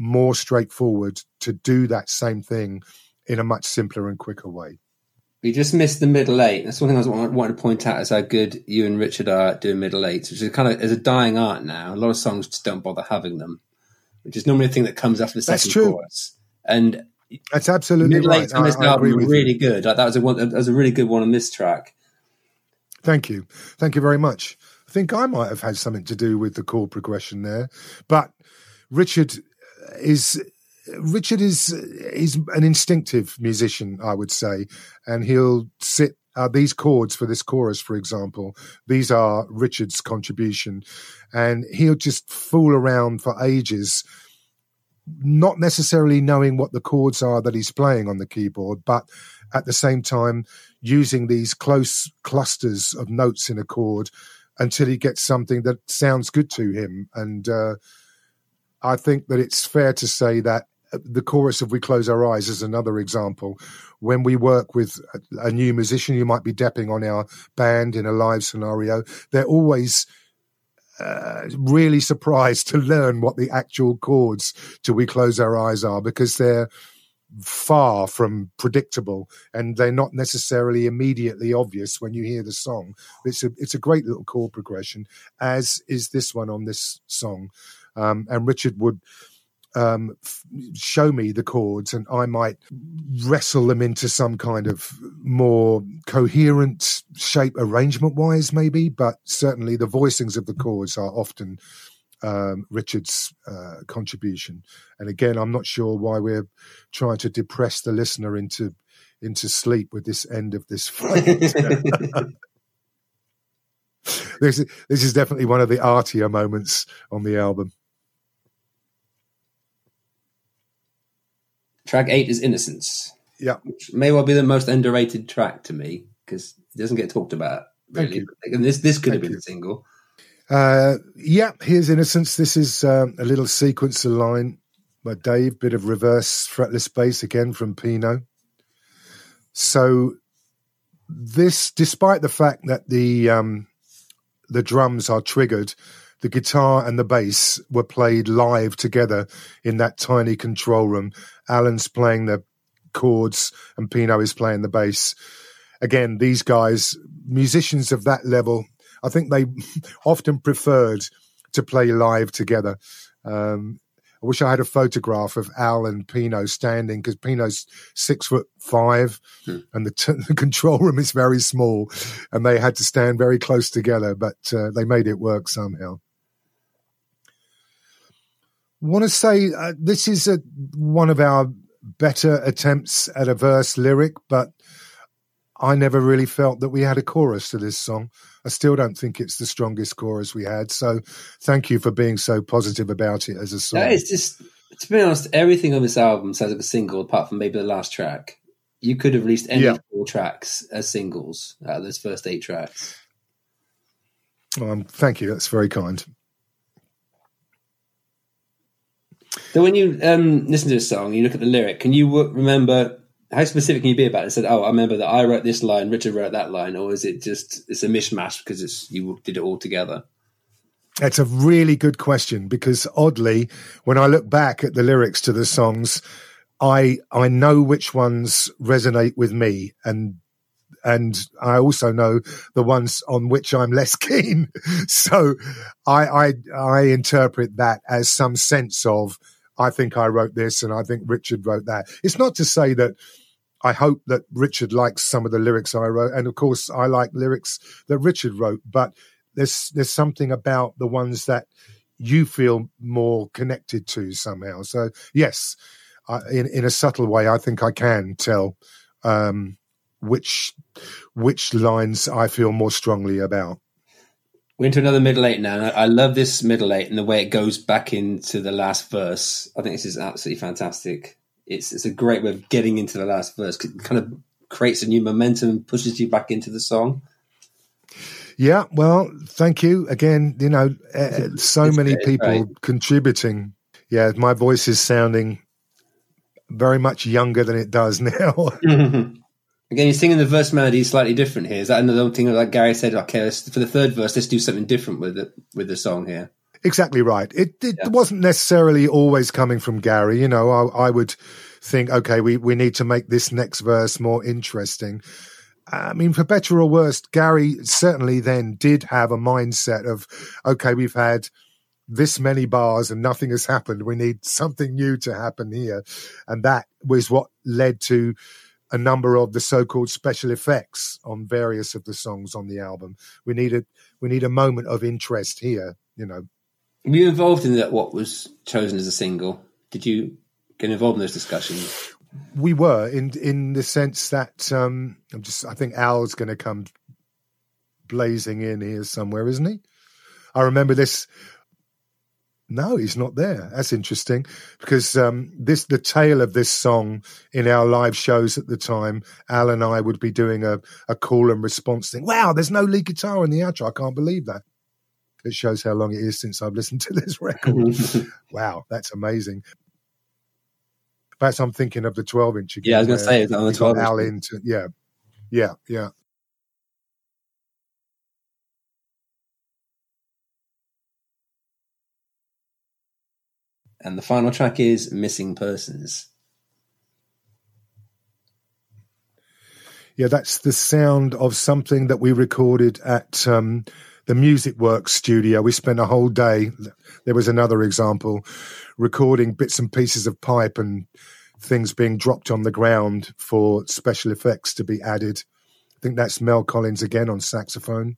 more straightforward to do that same thing in a much simpler and quicker way. We just missed the middle eight. That's one thing I was wanting to point out, is how good you and Richard are at doing middle eights, which is kind of is a dying art now. A lot of songs just don't bother having them, which is normally a thing that comes after the second that's true. chorus. And that's absolutely middle right. Eights on this I, album I agree were really you. good. Like that was a one, that was a really good one on this track. Thank you, thank you very much. I think I might have had something to do with the chord progression there, but Richard is. Richard is is an instinctive musician, I would say, and he'll sit uh, these chords for this chorus, for example. These are Richard's contribution, and he'll just fool around for ages, not necessarily knowing what the chords are that he's playing on the keyboard, but at the same time using these close clusters of notes in a chord until he gets something that sounds good to him. And uh, I think that it's fair to say that the chorus of We Close Our Eyes is another example. When we work with a, a new musician, you might be depping on our band in a live scenario, they're always uh, really surprised to learn what the actual chords to We Close Our Eyes are, because they're far from predictable and they're not necessarily immediately obvious when you hear the song. It's a, it's a great little chord progression, as is this one on this song. Um, and Richard would um, f- show me the chords, and I might wrestle them into some kind of more coherent shape arrangement-wise, maybe, but certainly the voicings of the chords are often um, Richard's uh, contribution. And again, I'm not sure why we're trying to depress the listener into into sleep with this end of this fight. This is, this is definitely one of the artier moments on the album. Track eight is Innocence. Yeah. Which may well be the most underrated track to me, because it doesn't get talked about, really. And this, this could Thank have been you. a single. Uh, yeah, here's Innocence. This is um, a little sequencer line by Dave, bit of reverse fretless bass again from Pino. So this, despite the fact that the... Um, the drums are triggered, the guitar and the bass were played live together in that tiny control room. Alan's playing the chords and Pino is playing the bass. Again, these guys, musicians of that level, I think they often preferred to play live together. Um, I wish I had a photograph of Al and Pino standing, because Pino's six foot five mm. and the, t- the control room is very small, and they had to stand very close together, but uh, they made it work somehow. Want to say uh, this is a, one of our better attempts at a verse lyric, but I never really felt that we had a chorus to this song. I still don't think it's the strongest chorus we had. So thank you for being so positive about it as a song. That is just, to be honest, everything on this album sounds like a single, apart from maybe the last track. You could have released any yeah. four tracks as singles out of those first eight tracks. Um, thank you. That's very kind. So when you um, listen to this song, you look at the lyric, can you remember... How specific can you be about it? Said, oh, I remember that I wrote this line, Richard wrote that line, or is it just it's a mishmash because it's you did it all together? That's a really good question, because oddly, when I look back at the lyrics to the songs, I I know which ones resonate with me, and and I also know the ones on which I'm less keen. So I I, I interpret that as some sense of, I think I wrote this and I think Richard wrote that. It's not to say that I hope that Richard likes some of the lyrics I wrote. And, of course, I like lyrics that Richard wrote. But there's there's something about the ones that you feel more connected to somehow. So, yes, I, in, in a subtle way, I think I can tell um, which which lines I feel more strongly about. We're into another middle eight now. I love this middle eight and the way it goes back into the last verse. I think this is absolutely fantastic. it's it's a great way of getting into the last verse. It kind of creates a new momentum and pushes you back into the song. Yeah, well, thank you again. You know, uh, so it's many good, people right? contributing. Yeah, my voice is sounding very much younger than it does now. Mm-hmm. Again, you're singing the verse melody slightly different here. Is that another thing that, like Gary said, okay, let's, for the third verse, let's do something different with it, with the song here? Exactly right. It, it yeah. wasn't necessarily always coming from Gary. You know, I, I would think, okay, we, we need to make this next verse more interesting. I mean, for better or worse, Gary certainly then did have a mindset of, okay, we've had this many bars and nothing has happened. We need something new to happen here. And that was what led to a number of the so-called special effects on various of the songs on the album. We need a, we need a moment of interest here, you know. Were you involved in that, what was chosen as a single? Did you get involved in those discussions? We were, in in the sense that um, I'm just. I think Al's going to come blazing in here somewhere, isn't he? I remember this. No, he's not there. That's interesting, because um, this the tale of this song in our live shows at the time. Al and I would be doing a, a call and response thing. Wow, there's no lead guitar in the outro. I can't believe that. It shows how long it is since I've listened to this record. Wow, that's amazing. Perhaps I'm thinking of the twelve inch again. Yeah, I was going to say it's on the twelve inch. Al into, yeah, yeah, yeah. And the final track is Missing Persons. Yeah, that's the sound of something that we recorded at um, the Music Works studio. We spent a whole day, there was another example, recording bits and pieces of pipe and things being dropped on the ground for special effects to be added. I think that's Mel Collins again on saxophone.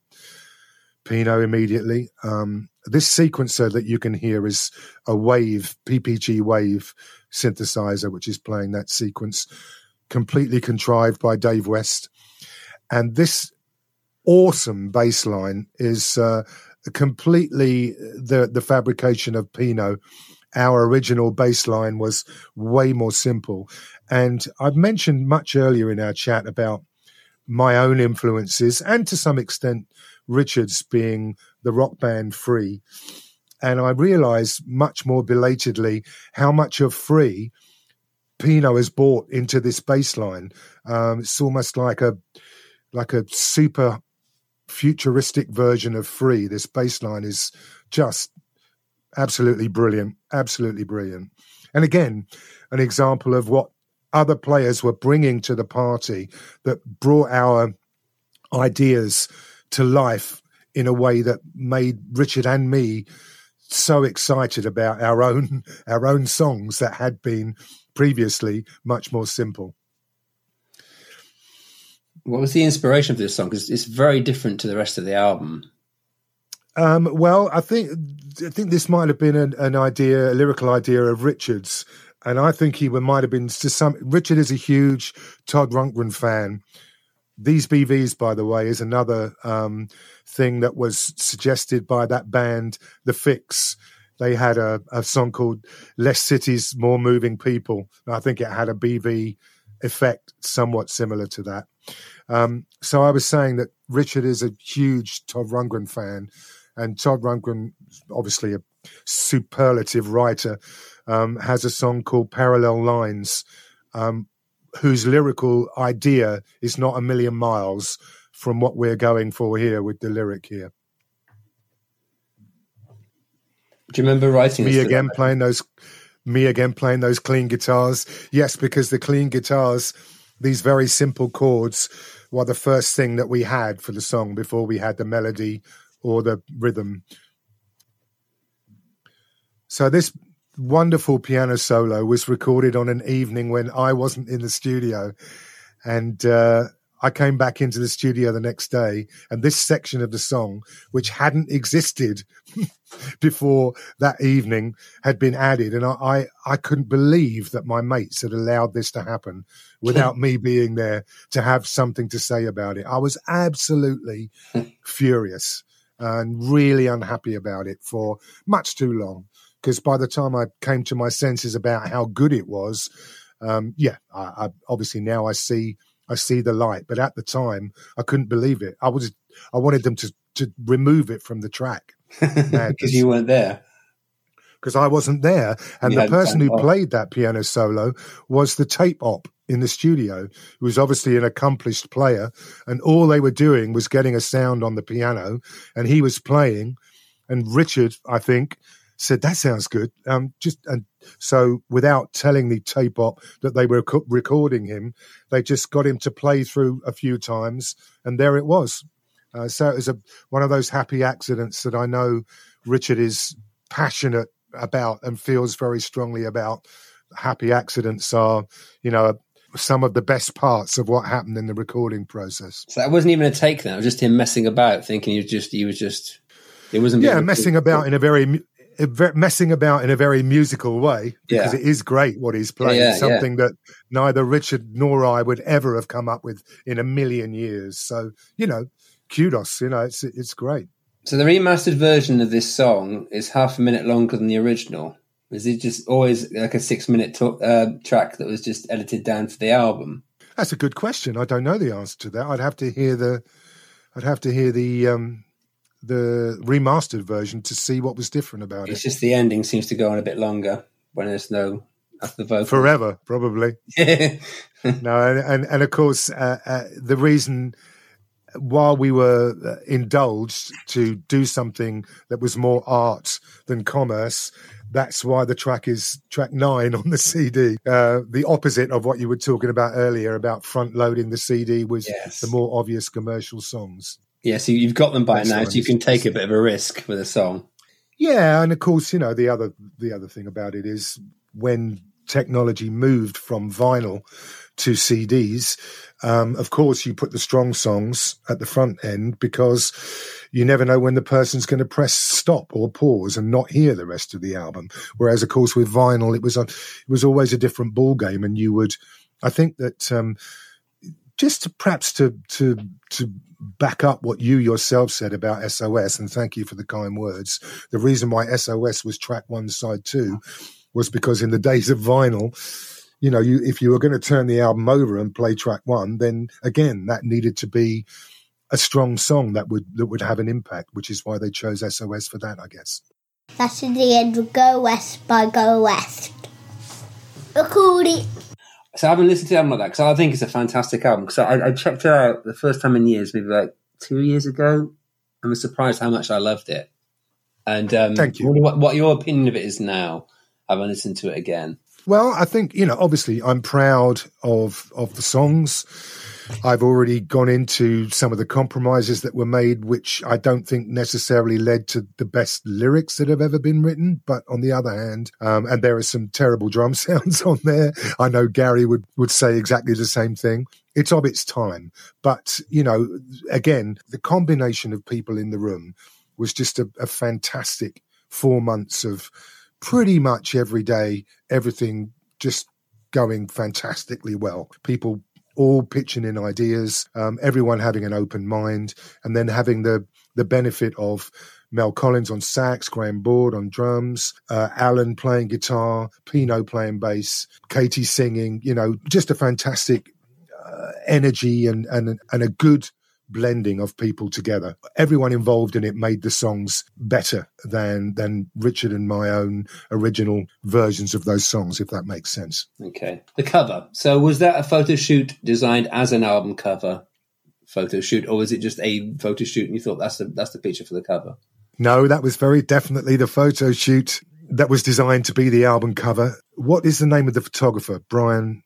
Pino immediately. Um, this sequencer that you can hear is a wave, P P G wave synthesizer, which is playing that sequence, completely contrived by Dave West. And this awesome bass line is uh, completely the, the fabrication of Pino. Our original bass line was way more simple. And I've mentioned much earlier in our chat about my own influences and to some extent Richard's being the rock band Free. And I realised much more belatedly how much of Free Pino has brought into this bass line. Um, it's almost like a like a super futuristic version of Free. This bass line is just absolutely brilliant, absolutely brilliant. And again, an example of what other players were bringing to the party that brought our ideas to life in a way that made Richard and me so excited about our own our own songs that had been previously much more simple. What was the inspiration for this song? Because it's very different to the rest of the album. Um, well, I think I think this might have been an, an idea, a lyrical idea of Richard's. And I think he might have been to some. Richard is a huge Todd Rundgren fan. These B Vs, by the way, is another um, thing that was suggested by that band, The Fixx. They had a, a song called Less Cities, More Moving People. And I think it had a B V effect somewhat similar to that. Um, so I was saying that Richard is a huge Todd Rundgren fan, and Todd Rundgren, obviously a superlative writer, um, has a song called Parallel Lines, um, whose lyrical idea is not a million miles from what we're going for here with the lyric here. Do you remember writing me again that? playing those me again playing those clean guitars? Yes, because the clean guitars, these very simple chords, were the first thing that we had for the song before we had the melody or the rhythm. So this wonderful piano solo was recorded on an evening when I wasn't in the studio, and uh, I came back into the studio the next day, and this section of the song, which hadn't existed before that evening, had been added, and I, I, I couldn't believe that my mates had allowed this to happen without me being there to have something to say about it. I was absolutely furious and really unhappy about it for much too long. Because by the time I came to my senses about how good it was, um, yeah, I, I obviously now I see I see the light. But at the time, I couldn't believe it. I was I wanted them to to remove it from the track because you weren't there. Because I wasn't there, and the person who played that piano solo was the tape op in the studio, who was obviously an accomplished player, and all they were doing was getting a sound on the piano, and he was playing, and Richard, I think, said, "That sounds good." Um, just and so, without telling the tape op that they were co- recording him, they just got him to play through a few times, and there it was. Uh, so it was a, one of those happy accidents that I know Richard is passionate about and feels very strongly about. Happy accidents are, you know, some of the best parts of what happened in the recording process. So that wasn't even a take then. It was just him messing about, thinking he was just, he was just, it wasn't. Yeah, messing about in a very, messing about in a very musical way, because yeah. It is great what he's playing. Yeah, yeah, something yeah. that neither Richard nor I would ever have come up with in a million years. So, you know, kudos, you know, it's, it's great. So the remastered version of this song is half a minute longer than the original. Was it just always like a six-minute t- uh, track that was just edited down for the album? That's a good question. I don't know the answer to that. I'd have to hear the, I'd have to hear the um, the remastered version to see what was different about it's it. It's just the ending seems to go on a bit longer when there's no after the vocal. Forever, probably. no, and, and and of course uh, uh, the reason. While we were indulged to do something that was more art than commerce, that's why the track is track nine on the C D. Uh, the opposite of what you were talking about earlier about front loading the C D was yes. the more obvious commercial songs. Yeah, so you've got them by that's now, so you can take a bit of a risk with a song. Yeah, and of course, you know, the other the other thing about it is when technology moved from vinyl to C Ds, um, of course you put the strong songs at the front end because you never know when the person's going to press stop or pause and not hear the rest of the album. Whereas, of course, with vinyl, it was on, it was always a different ball game, and you would, I think that um, just to, perhaps to to to back up what you yourself said about S O S, and thank you for the kind words. The reason why S O S was track one, side two, was because in the days of vinyl, you know, you, if you were going to turn the album over and play track one, then again, that needed to be a strong song that would that would have an impact, which is why they chose S O S for that, I guess. That's in the end of Go West by Go West. Record it. So I haven't listened to an album like that because I think it's a fantastic album. Because I, I checked it out the first time in years, maybe like two years ago, and was surprised how much I loved it. And um, thank you. What, what your opinion of it is now? I've listened to it again. Well, I think, you know, obviously I'm proud of of the songs. I've already gone into some of the compromises that were made, which I don't think necessarily led to the best lyrics that have ever been written. But on the other hand, um, and there are some terrible drum sounds on there. I know Gary would, would say exactly the same thing. It's of its time. But, you know, again, the combination of people in the room was just a, a fantastic four months of pretty much every day, everything just going fantastically well. People all pitching in ideas, um, everyone having an open mind, and then having the, the benefit of Mel Collins on sax, Graham Broad on drums, uh, Alan playing guitar, Pino playing bass, Katie singing, you know, just a fantastic uh, energy and, and, and a good blending of people together. Everyone involved in it made the songs better than than Richard and my own original versions of those songs, if that makes sense. Okay. The cover. So was that a photo shoot designed as an album cover photo shoot, or was it just a photo shoot and you thought that's the that's the picture for the cover? No, that was very definitely the photo shoot that was designed to be the album cover. What is the name of the photographer? Brian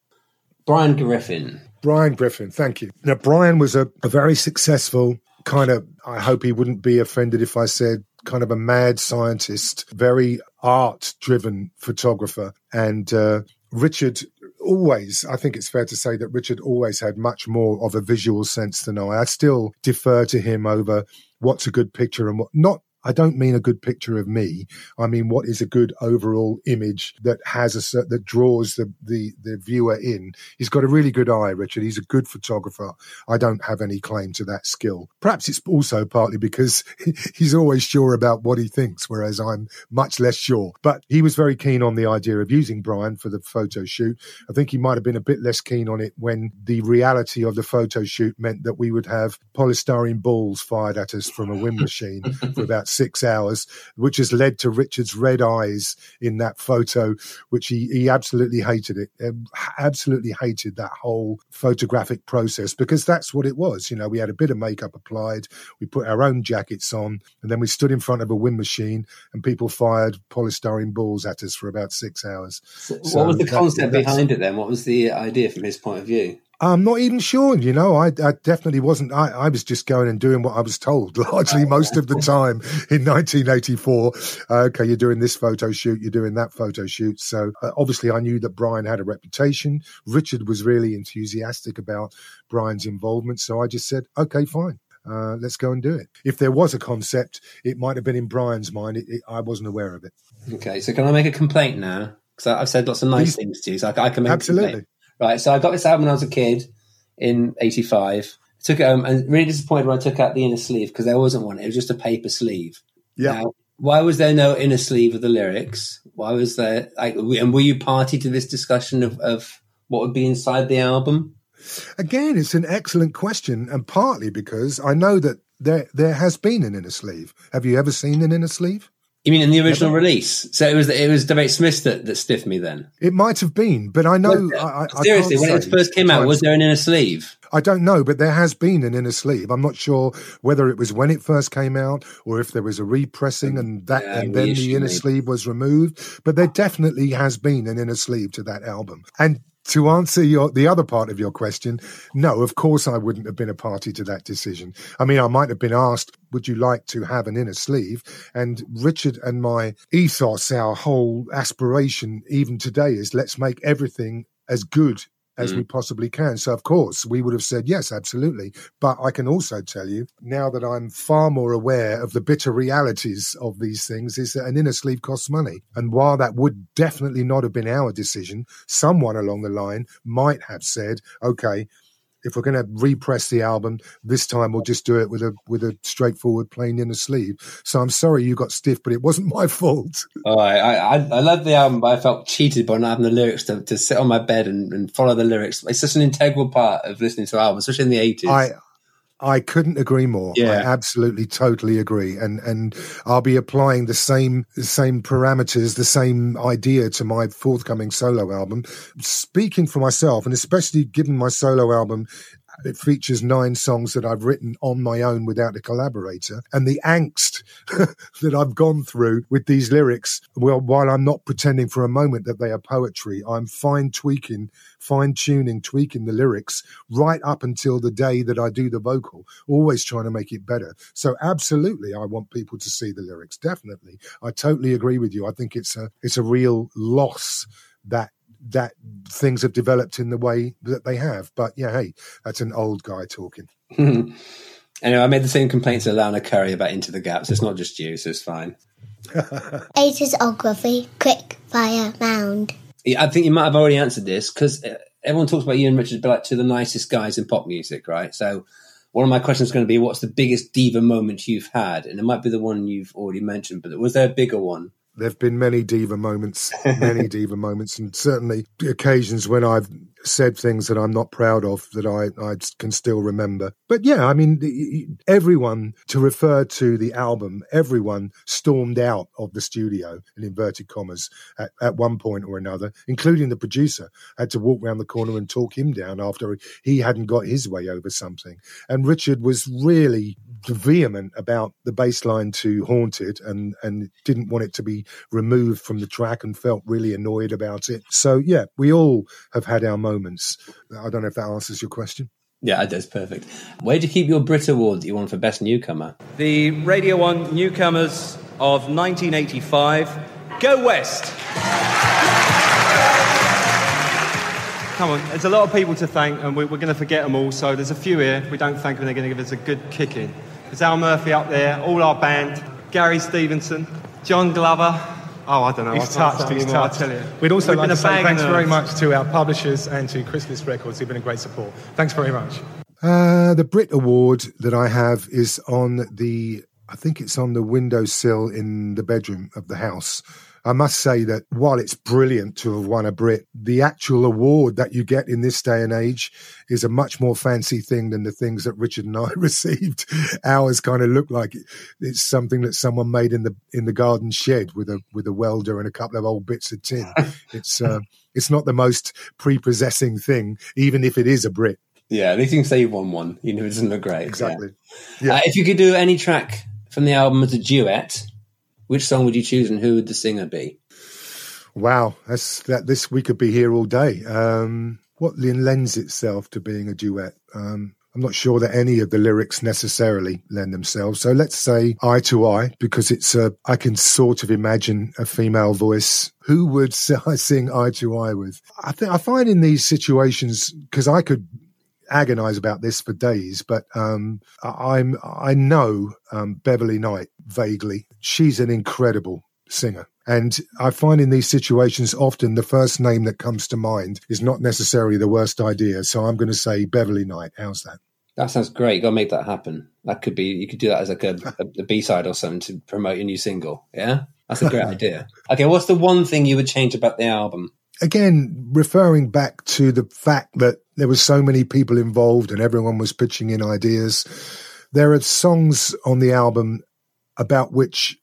Brian Griffin. Brian Griffin, thank you. Now, Brian was a, a very successful kind of, I hope he wouldn't be offended if I said, kind of a mad scientist, very art-driven photographer. And uh, Richard always, I think it's fair to say that Richard always had much more of a visual sense than I. I still defer to him over what's a good picture and what not. I don't mean a good picture of me. I mean, what is a good overall image that has a that draws the, the, the viewer in? He's got a really good eye, Richard. He's a good photographer. I don't have any claim to that skill. Perhaps it's also partly because he's always sure about what he thinks, whereas I'm much less sure. But he was very keen on the idea of using Brian for the photo shoot. I think he might have been a bit less keen on it when the reality of the photo shoot meant that we would have polystyrene balls fired at us from a wind machine for about six hours, which has led to Richard's red eyes in that photo, which he, he absolutely hated it. Um, absolutely hated that whole photographic process, because that's what it was. You know, we had a bit of makeup applied, we put our own jackets on, and then we stood in front of a wind machine and people fired polystyrene balls at us for about six hours. So so what was the that, concept behind it then? What was the idea from his point of view? I'm not even sure, you know, I, I definitely wasn't. I, I was just going and doing what I was told, largely most of the time in nineteen eighty-four. Uh, okay, you're doing this photo shoot, you're doing that photo shoot. So uh, obviously I knew that Brian had a reputation. Richard was really enthusiastic about Brian's involvement. So I just said, okay, fine. Uh, let's go and do it. If there was a concept, it might have been in Brian's mind. It, it, I wasn't aware of it. Okay, so can I make a complaint now? Because I've said lots of nice He's, things to you, so I, I can make absolutely. a complaint. Right, so I got this album when I was a kid in eighty-five. I took it home and really disappointed when I took out the inner sleeve, because there wasn't one. It was just a paper sleeve. Yeah. Now, why was there no inner sleeve of the lyrics? Why was there? Like, and were you party to this discussion of, of what would be inside the album? Again, it's an excellent question, and partly because I know that there there has been an inner sleeve. Have you ever seen an inner sleeve? You mean in the original Never. release? So it was it was Debate Smith that, that stiffed me then? It might have been, but I know... There, I, I, seriously, I when it first came out, was there an inner sleeve? I don't know, but there has been an inner sleeve. I'm not sure whether it was when it first came out or if there was a repressing and that, yeah, and then the inner sleeve was removed. But there definitely has been an inner sleeve to that album. And... to answer your the other part of your question, no, of course I wouldn't have been a party to that decision. I mean, I might have been asked, would you like to have an inner sleeve? And Richard and my ethos, our whole aspiration even today, is let's make everything as good as mm. we possibly can. So, of course, we would have said, yes, absolutely. But I can also tell you, now that I'm far more aware of the bitter realities of these things, is that an inner sleeve costs money. And while that would definitely not have been our decision, someone along the line might have said, okay, if we're going to repress the album, this time we'll just do it with a with a straightforward plain inner sleeve. So I'm sorry you got stiff, but it wasn't my fault. Oh, I, I, I love the album, but I felt cheated by not having the lyrics to, to sit on my bed and, and follow the lyrics. It's such an integral part of listening to albums, especially in the eighties. I, I couldn't agree more. Yeah. I absolutely, totally agree. And and I'll be applying the same same parameters, the same idea to my forthcoming solo album. Speaking for myself, and especially given my solo album, it features nine songs that I've written on my own without a collaborator. And the angst that I've gone through with these lyrics, well, while I'm not pretending for a moment that they are poetry, I'm fine-tweaking, fine-tuning, tweaking the lyrics right up until the day that I do the vocal, always trying to make it better. So absolutely, I want people to see the lyrics, definitely. I totally agree with you. I think it's a, it's a real loss that that things have developed in the way that they have. But yeah, hey, that's an old guy talking. Anyway, I made the same complaints to Alana Curry about Into the Gaps. It's not just you, so it's fine. eighties-ography, quick fire round. Yeah, I think you might have already answered this, because everyone talks about you and Richard, but like two of the nicest guys in pop music, right? So one of my questions is going to be, what's the biggest diva moment you've had? And it might be the one you've already mentioned, but was there a bigger one? There have been many diva moments, many diva moments, and certainly occasions when I've said things that I'm not proud of that I, I can still remember. But yeah, I mean, everyone, to refer to the album, everyone stormed out of the studio, in inverted commas, at, at one point or another, including the producer. I had to walk round the corner and talk him down after he hadn't got his way over something. And Richard was really vehement about the bass line to Haunted and, and didn't want it to be removed from the track and felt really annoyed about it. So yeah, we all have had our moments. Moments. I don't know if that answers your question. Yeah, it does. Perfect. Where do you keep your Brit Award that you won for Best Newcomer? The Radio one Newcomers of nineteen eighty-five, Go West. Come on, there's a lot of people to thank, and we're, we're going to forget them all, so there's a few here. We don't thank them, they're going to give us a good kicking. There's Al Murphy up there, all our band. Gary Stevenson, John Glover. Oh, I don't know. He's touched, he's touched. I'll tell you. We'd also We've like to say thanks very much to our publishers and to Chrysalis Records. They've been a great support. Thanks very much. Uh, the Brit Award that I have is on the, I think it's on the windowsill in the bedroom of the house. I must say that while it's brilliant to have won a Brit, the actual award that you get in this day and age is a much more fancy thing than the things that Richard and I received. Ours kind of look like it's something that someone made in the in the garden shed with a with a welder and a couple of old bits of tin. It's uh, it's not the most prepossessing thing, even if it is a Brit. Yeah, at least you can say you won one. You know, it doesn't look great. Exactly. Yeah. Yeah. Uh, if you could do any track from the album as a duet, which song would you choose and who would the singer be? Wow, that's that. This we could be here all day. Um, what lends itself to being a duet? Um, I'm not sure that any of the lyrics necessarily lend themselves. So let's say Eye to Eye, because it's a, I can sort of imagine a female voice. Who would I sing Eye to Eye with? I think I find in these situations, because I could agonize about this for days, but um i'm i know um Beverly Knight vaguely. She's an incredible singer, and I find in these situations often the first name that comes to mind is not necessarily the worst idea, so I'm going to say Beverly Knight. How's that? That sounds great. Gotta make that happen. That could be, you could do that as like a, a, a b-side or something to promote your new single. Yeah, that's a great idea. Okay, what's the one thing you would change about the album? Again, referring back to the fact that there were so many people involved and everyone was pitching in ideas, there are songs on the album about which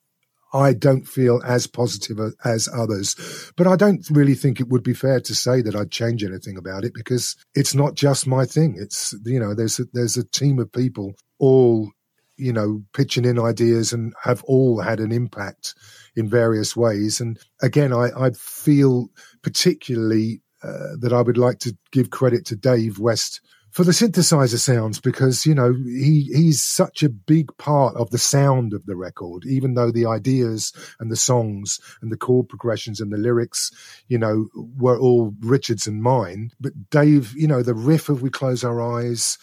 I don't feel as positive as others. But I don't really think it would be fair to say that I'd change anything about it, because it's not just my thing. It's, you know, there's a, there's a team of people all, you know, pitching in ideas and have all had an impact in various ways. And again, I, I feel particularly uh, that I would like to give credit to Dave West for the synthesizer sounds, because, you know, he, he's such a big part of the sound of the record, even though the ideas and the songs and the chord progressions and the lyrics, you know, were all Richard's and mine. But Dave, you know, the riff of We Close Our Eyes...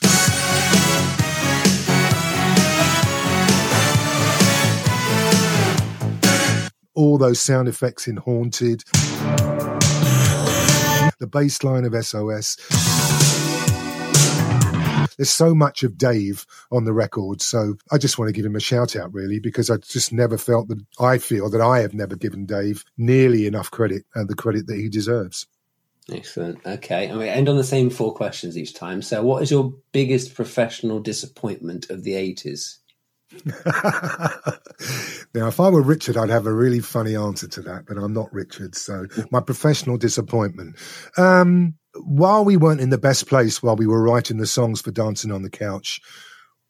all those sound effects in Haunted, the bass line of S O S. There's so much of Dave on the record, so I just want to give him a shout out, really, because I just never felt that, I feel that I have never given Dave nearly enough credit and the credit that he deserves. Excellent. Okay, and we end on the same four questions each time. So what is your biggest professional disappointment of the eighties? Now, if I were Richard, I'd have a really funny answer to that, but I'm not Richard, so my professional disappointment. Um, while we weren't in the best place while we were writing the songs for Dancing on the Couch,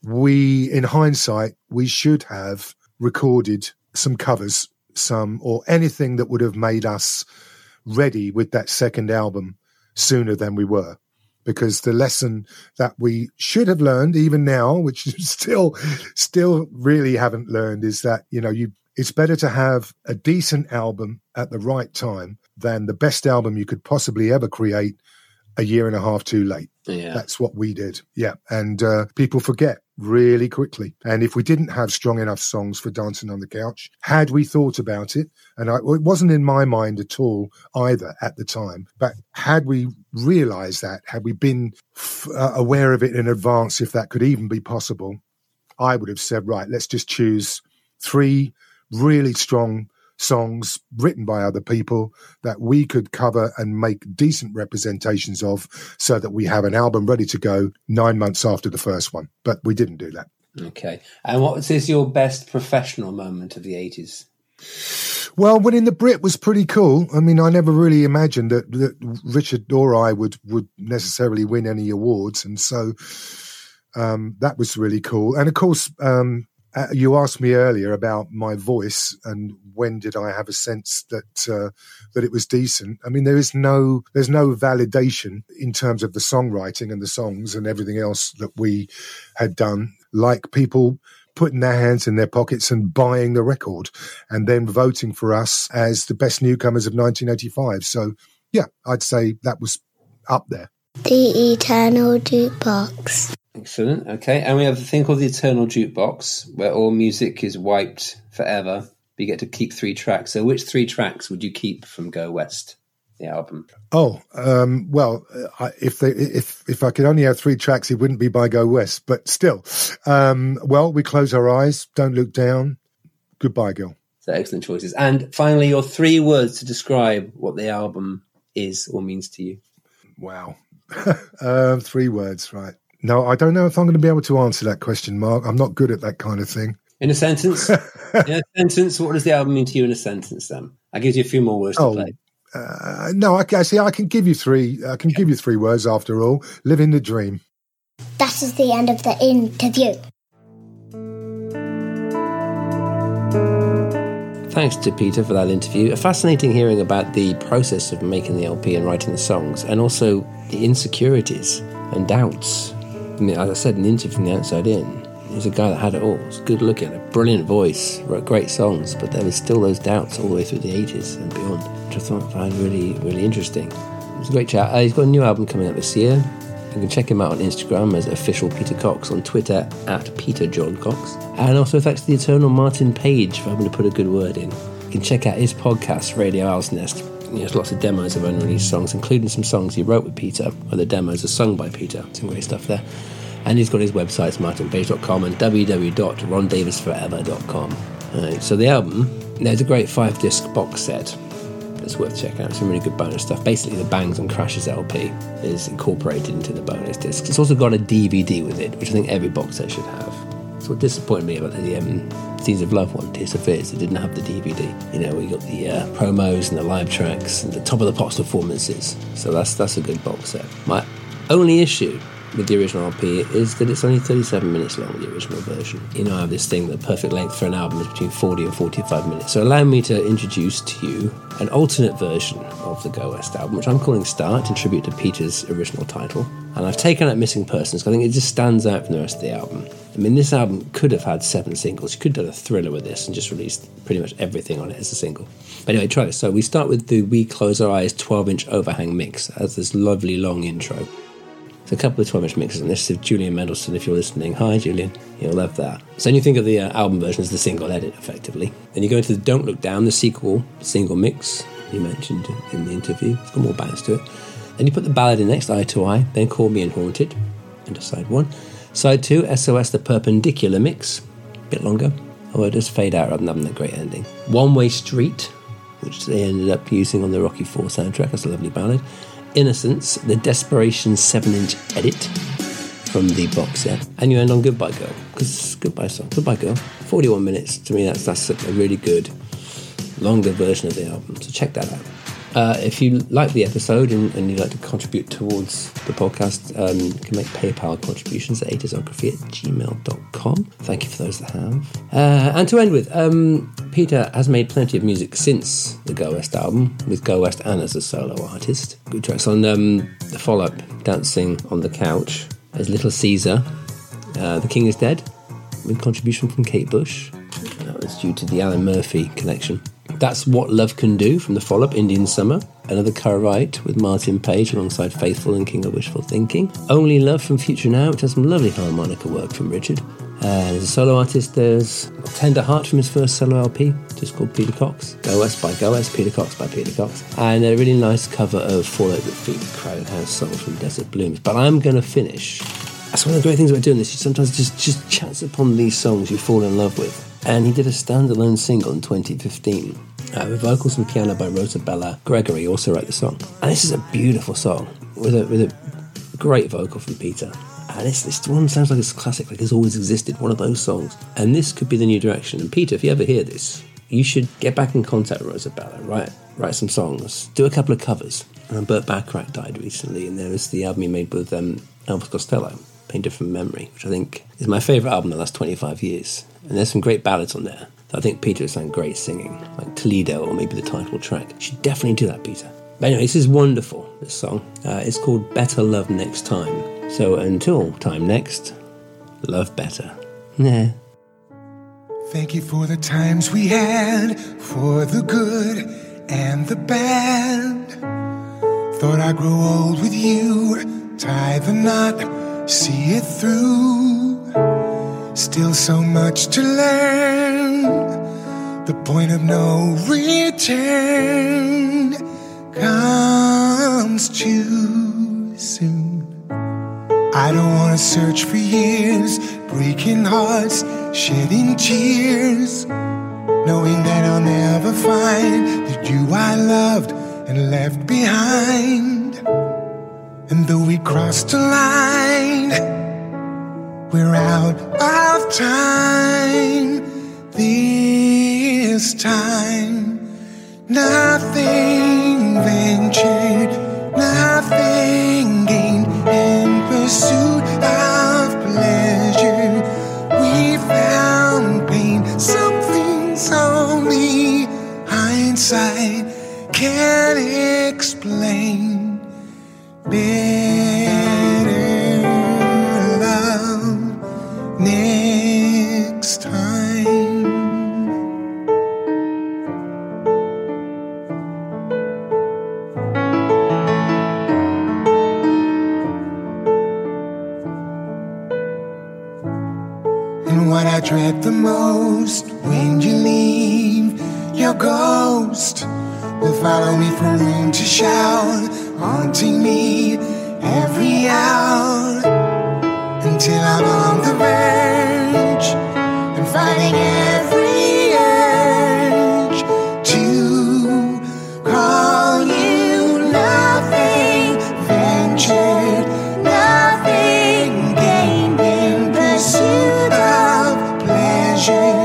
we, in hindsight, we should have recorded some covers, some or anything that would have made us ready with that second album sooner than we were. Because the lesson that we should have learned, even now, which still, still really haven't learned, is that, you know, you it's better to have a decent album at the right time than the best album you could possibly ever create a year and a half too late. Yeah. That's what we did. Yeah. And uh, people forget really quickly. And if we didn't have strong enough songs for Dancing on the Couch, had we thought about it, and I, it wasn't in my mind at all either at the time, but had we realized that, had we been f- uh, aware of it in advance, if that could even be possible, I would have said, right, let's just choose three really strong songs written by other people that we could cover and make decent representations of, so that we have an album ready to go nine months after the first one. But we didn't do that. Okay. And what is your best professional moment of the eighties? Well, winning the Brit was pretty cool. I mean, I never really imagined that, that Richard or I would, would necessarily win any awards. And so um, that was really cool. And of course, um, Uh, you asked me earlier about my voice and when did I have a sense that uh, that it was decent. I mean, there is no there's no validation in terms of the songwriting and the songs and everything else that we had done, like people putting their hands in their pockets and buying the record and then voting for us as the best newcomers of nineteen eighty-five. So, yeah, I'd say that was up there. The Eternal Jukebox. Excellent. Okay. And we have a thing called the Eternal Jukebox, where all music is wiped forever. But you get to keep three tracks. So which three tracks would you keep from Go West, the album? Oh, um, well, I, if, they, if if I could only have three tracks, it wouldn't be by Go West. But still, um, well, We Close Our Eyes, Don't Look Down, Goodbye Girl. So excellent choices. And finally, your three words to describe what the album is or means to you. Wow. um, three words, right. No, I don't know if I'm going to be able to answer that question, Mark. I'm not good at that kind of thing. In a sentence? in a sentence, what does the album mean to you in a sentence, then? I give you a few more words oh, to play. Uh, no, I, I see. I can give you three. I can yeah. give you three words after all. Living the dream. That is the end of the interview. Thanks to Peter for that interview. Fascinating hearing about the process of making the L P and writing the songs, and also the insecurities and doubts. I mean, as I said, an interview from the outside in. He's a guy that had it all. He's good looking, a brilliant voice, wrote great songs, but there was still those doubts all the way through the eighties and beyond, which I thought I found really, really interesting. It was a great chat. Uh, he's got a new album coming up this year. You can check him out on Instagram as Official Peter Cox, on Twitter at Peter John Cox. And also thanks to the eternal Martin Page for having to put a good word in. You can check out his podcast, Radio Owl's Nest. There's lots of demos of unreleased songs, including some songs he wrote with Peter, where the demos are sung by Peter. Some great stuff there. And he's got his websites, martin page dot com and w w w dot ron davis forever dot com. Right, so the album, there's a great five-disc box set that's worth checking out. Some really good bonus stuff. Basically, the Bangs and Crashes L P is incorporated into the bonus disc. It's also got a D V D with it, which I think every box set should have. It's what disappointed me about the um, Seeds of Love one, Tears of Fears. It didn't have the D V D. You know, we got the uh, promos and the live tracks and the Top of the Pops performances. So that's that's a good box set. My only issue with the original L P is that it's only thirty-seven minutes long, the original version. You know, I have this thing that the perfect length for an album is between forty and forty-five minutes. So allow me to introduce to you an alternate version of the Go West album, which I'm calling Start, in tribute to Peter's original title. And I've taken out Missing Persons, because I think it just stands out from the rest of the album. I mean, this album could have had seven singles. You could have done a thriller with this and just released pretty much everything on it as a single. But anyway, try this. So we start with the We Close Our Eyes twelve-inch overhang mix, as this lovely long intro. A couple of twelve-inch mixes, and this is Julian Mendelsohn, if you're listening. Hi, Julian. You'll love that. So then you think of the uh, album version as the single edit, effectively. Then you go into the Don't Look Down, the sequel single mix you mentioned in the interview. It's got more bounce to it. Then you put the ballad in next, Eye to Eye, then Call Me and Haunted, into side one. Side two, S O S, the perpendicular mix, a bit longer, although it does fade out rather than having that great ending. One Way Street, which they ended up using on the Rocky four soundtrack. That's a lovely ballad. Innocence, the Desperation seven-inch edit from the box set, and you end on Goodbye Girl, because it's a goodbye song. Goodbye Girl, forty-one minutes. To me, that's that's a really good, longer version of the album, so check that out. Uh, if you like the episode and, and you'd like to contribute towards the podcast, um, you can make PayPal contributions at atisography at gmail dot com. Thank you for those that have. Uh, and to end with, um, Peter has made plenty of music since the Go West album, with Go West and as a solo artist. Good tracks on um, the follow-up, Dancing on the Couch, as Little Caesar, uh, The King is Dead, with contribution from Kate Bush. That was due to the Alan Murphy collection. That's What Love Can Do from the follow-up, Indian Summer. Another co-write with Martin Page alongside Faithful and King of Wishful Thinking. Only Love from Future Now, which has some lovely harmonica work from Richard. And as a solo artist, there's Tender Heart from his first solo L P, just called Peter Cox. Go West by Go West, Peter Cox by Peter Cox. And a really nice cover of Fall Out With Feet, Crowded House Song from Desert Blooms. But I'm going to finish. That's one of the great things about doing this. You sometimes just, just chance upon these songs you fall in love with. And he did a standalone single in twenty fifteen. Uh, with vocals and piano by Rosabella Gregory, also wrote the song. And this is a beautiful song with a, with a great vocal from Peter. And this, this one sounds like it's classic, like it's always existed, one of those songs. And this could be the new direction. And Peter, if you ever hear this, you should get back in contact with Rosabella, write, write some songs, do a couple of covers. And Burt Bacharach died recently, and there was the album he made with um, Elvis Costello, Painted from Memory, which I think is my favourite album in the last twenty-five years. And there's some great ballads on there. I think Peter has done great singing, like Toledo or maybe the title track. You should definitely do that, Peter. But anyway, this is wonderful, this song. Uh, it's called Better Love Next Time. So until time next, love better. Yeah. Thank you for the times we had, for the good and the bad. Thought I'd grow old with you, tie the knot, see it through. Still so much to learn, the point of no return comes too soon. I don't want to search for years, breaking hearts, shedding tears, knowing that I'll never find the you I loved and left behind. And though we crossed a line, we're out of time this time. Nothing ventured, nothing gained in pursuit of pleasure. We found pain, something's only hindsight can't explain. Better love next time. And what I dread the most, when you leave, your ghost will follow me from room to shower, haunting me every hour, until I'm on the verge and fighting every urge to call you. Nothing ventured, nothing gained in pursuit of pleasure.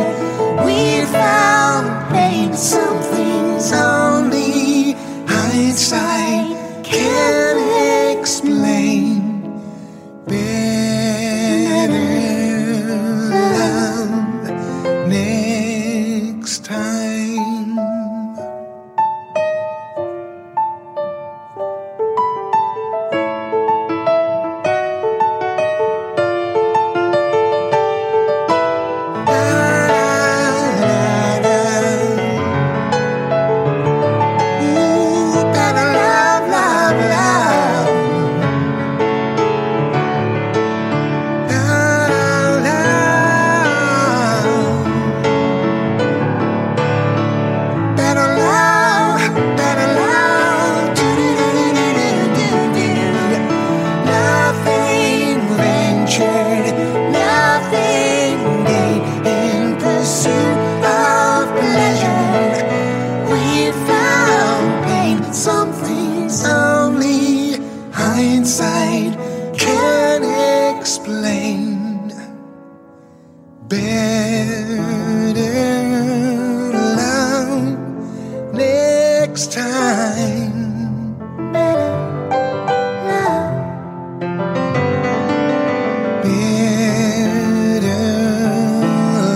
We found pain, something's only hindsight can't explain. Better love next time. Ooh, better love, love, love. Love, love. Better love, better love. Do-do-do-do-do-do-do. Nothing ventured, nothing gained in pursuit of pleasure. We found pain, something's only hindsight can explain. Better love next time. Better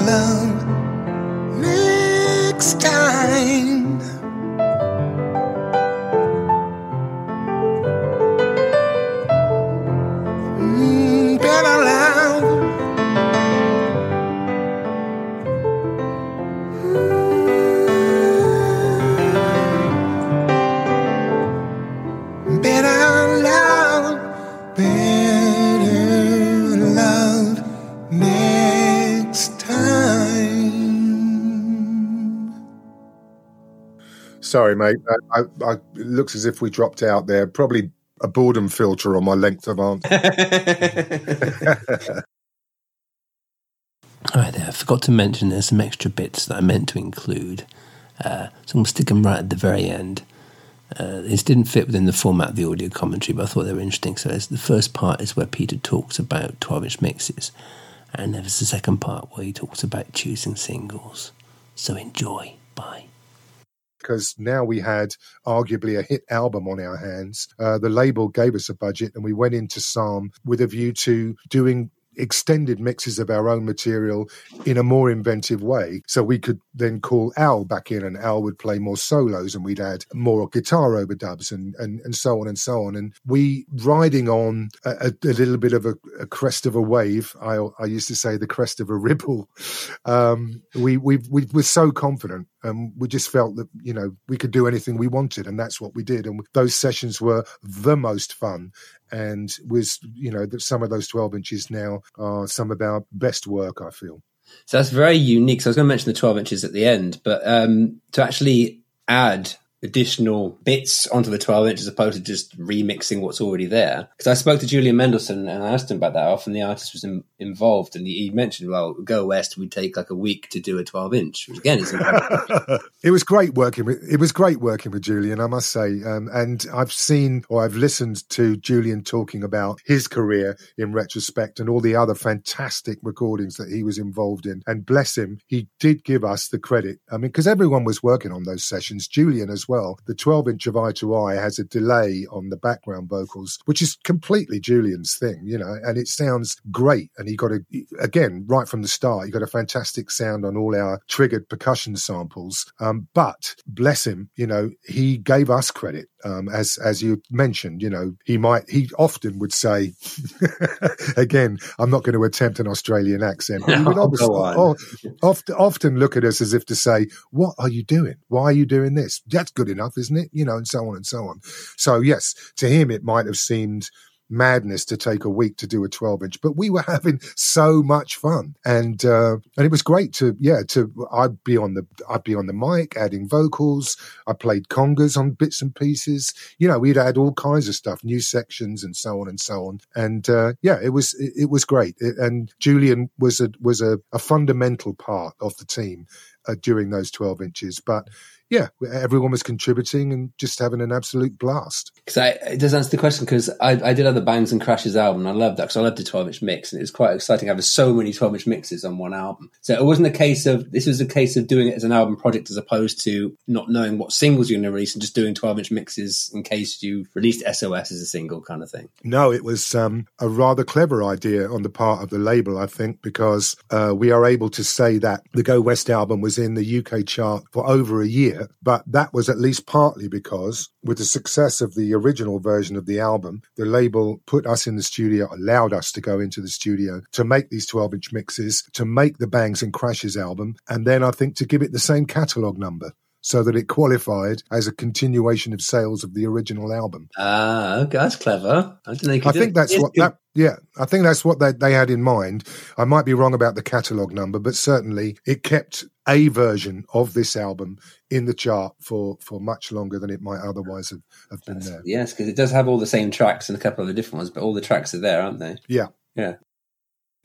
love next time. Mm, better love. Mm. Better love, better love next time. Sorry, mate. I, I, I, it looks as if we dropped out there. Probably a boredom filter on my length of answer. All right, there. I forgot to mention there's some extra bits that I meant to include. Uh, so I'm going to stick them right at the very end. Uh, these didn't fit within the format of the audio commentary, but I thought they were interesting. So there's- the first part is where Peter talks about twelve-inch mixes, and there's the second part where he talks about choosing singles. So enjoy. Bye. Because now we had arguably a hit album on our hands. Uh, the label gave us a budget, and we went into Sarm with a view to doing extended mixes of our own material in a more inventive way. So we could then call Al back in, and Al would play more solos, and we'd add more guitar overdubs, and and, and so on and so on. And we riding on a, a, a little bit of a, a crest of a wave. I, I used to say the crest of a ripple. Um, we we we were so confident Um, we just felt that, you know, we could do anything we wanted, and that's what we did. And those sessions were the most fun, and was, you know, that some of those twelve inches now are some of our best work, I feel. So that's very unique. So I was going to mention the twelve inches at the end, but um, to actually add additional bits onto the twelve inch as opposed to just remixing what's already there. Because I spoke to Julian Mendelsohn and I asked him about that. Often the artist was in, involved, and he, he mentioned, well, Go West, we take like a week to do a twelve inch, which again is incredible. It was great working with it was great working with Julian, I must say. Um, and I've seen or I've listened to Julian talking about his career in retrospect and all the other fantastic recordings that he was involved in. And bless him, he did give us the credit. I mean, because everyone was working on those sessions. Julian as well. The twelve inch of Eye to Eye has a delay on the background vocals, which is completely Julian's thing, you know, and it sounds great. And he got a, again, right from the start, he got a fantastic sound on all our triggered percussion samples. Um, but bless him, you know, he gave us credit. Um, as as you mentioned, you know, he might he often would say, again, I'm not going to attempt an Australian accent. He would obviously oh, often, often look at us as if to say, what are you doing? Why are you doing this? That's good enough, isn't it? You know, and so on and so on. So, yes, to him, it might have seemed madness to take a week to do a twelve inch, but we were having so much fun, and uh, and it was great to yeah to I'd be on the I'd be on the mic adding vocals. I played congas on bits and pieces. You know, we'd add all kinds of stuff, new sections and so on and so on. And uh, yeah, it was it, it was great. It, and Julian was a was a, a fundamental part of the team uh, during those twelve inches, but. Yeah, everyone was contributing and just having an absolute blast. Because it does answer the question, because I, I did other Bangs and Crashes album, and I loved that because I loved the twelve inch mix, and it was quite exciting having so many twelve inch mixes on one album. So it wasn't a case of, this was a case of doing it as an album project as opposed to not knowing what singles you're going to release and just doing twelve inch mixes in case you released S O S as a single kind of thing. No, it was um, a rather clever idea on the part of the label, I think, because uh, we are able to say that the Go West album was in the U K chart for over a year. But that was at least partly because with the success of the original version of the album, the label put us in the studio, allowed us to go into the studio to make these twelve inch mixes, to make the Bangs and Crashes album, and then I think to give it the same catalogue number, so that it qualified as a continuation of sales of the original album. Ah, uh, okay, that's clever. I, didn't I think that's what that, yeah, I think that's what they, they had in mind. I might be wrong about the catalogue number, but certainly it kept a version of this album in the chart for, for much longer than it might otherwise have, have been that's, there. Yes, because it does have all the same tracks and a couple of the different ones, but all the tracks are there, aren't they? Yeah. Yeah.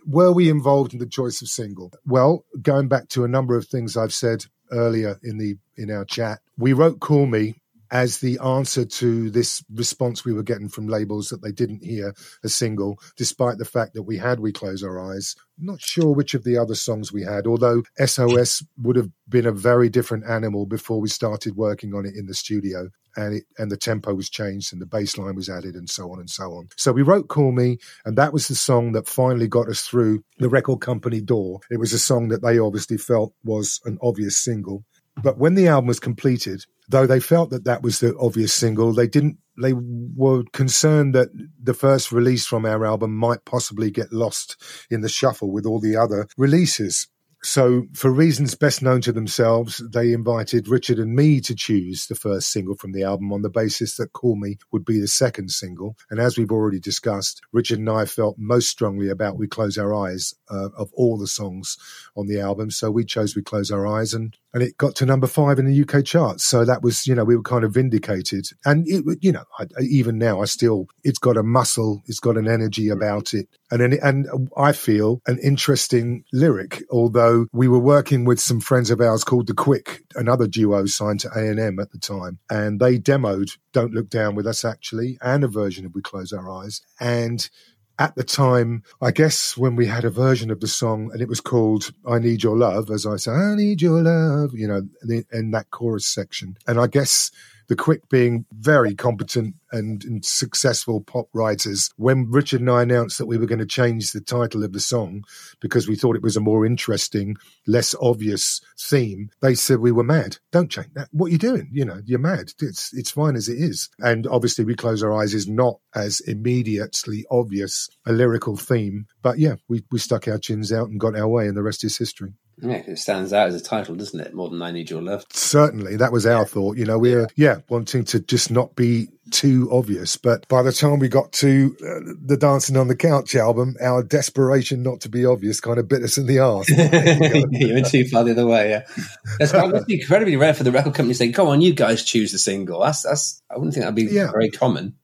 Were we involved in the choice of single? Well, going back to a number of things I've said earlier in the in our chat, we wrote Call Me as the answer to this response we were getting from labels that they didn't hear a single, despite the fact that we had We Close Our Eyes. Not sure which of the other songs we had, although S O S would have been a very different animal before we started working on it in the studio, and it and the tempo was changed and the bass line was added and so on and so on. So we wrote Call Me, and that was the song that finally got us through the record company door. It was a song that they obviously felt was an obvious single. But when the album was completed, though they felt that that was the obvious single, they didn't. They were concerned that the first release from our album might possibly get lost in the shuffle with all the other releases. So, for reasons best known to themselves, they invited Richard and me to choose the first single from the album on the basis that Call Me would be the second single. And as we've already discussed, Richard and I felt most strongly about We Close Our Eyes uh, of all the songs on the album. So we chose We Close Our Eyes, and, and it got to number five in the U K charts. So that was, you know, we were kind of vindicated. And, it, you know, I, even now I still, it's got a muscle, it's got an energy about it. And, an, and I feel an interesting lyric, although we were working with some friends of ours called The Quick, another duo signed to A and M at the time, and they demoed Don't Look Down with us, actually, and a version of We Close Our Eyes. And at the time, I guess when we had a version of the song, and it was called I Need Your Love, as I say, I need your love, you know, in that chorus section. And I guess The Quick being very competent and, and successful pop writers, when Richard and I announced that we were going to change the title of the song because we thought it was a more interesting, less obvious theme, they said we were mad. Don't change that. What are you doing? You know, you're mad. It's it's fine as it is. And obviously We Close Our Eyes is not as immediately obvious a lyrical theme. But yeah, we, we stuck our chins out and got our way, and the rest is history. Yeah, it stands out as a title, doesn't it? More than I Need Your Love. Certainly. That was our yeah. thought. You know, we we're, yeah, wanting to just not be too obvious. But by the time we got to uh, the Dancing on the Couch album, our desperation not to be obvious kind of bit us in the arse. You, you went too far the other way, yeah. That's, that's incredibly rare for the record company saying, go on, you guys choose the single. That's, that's, I wouldn't think that'd be yeah. very common.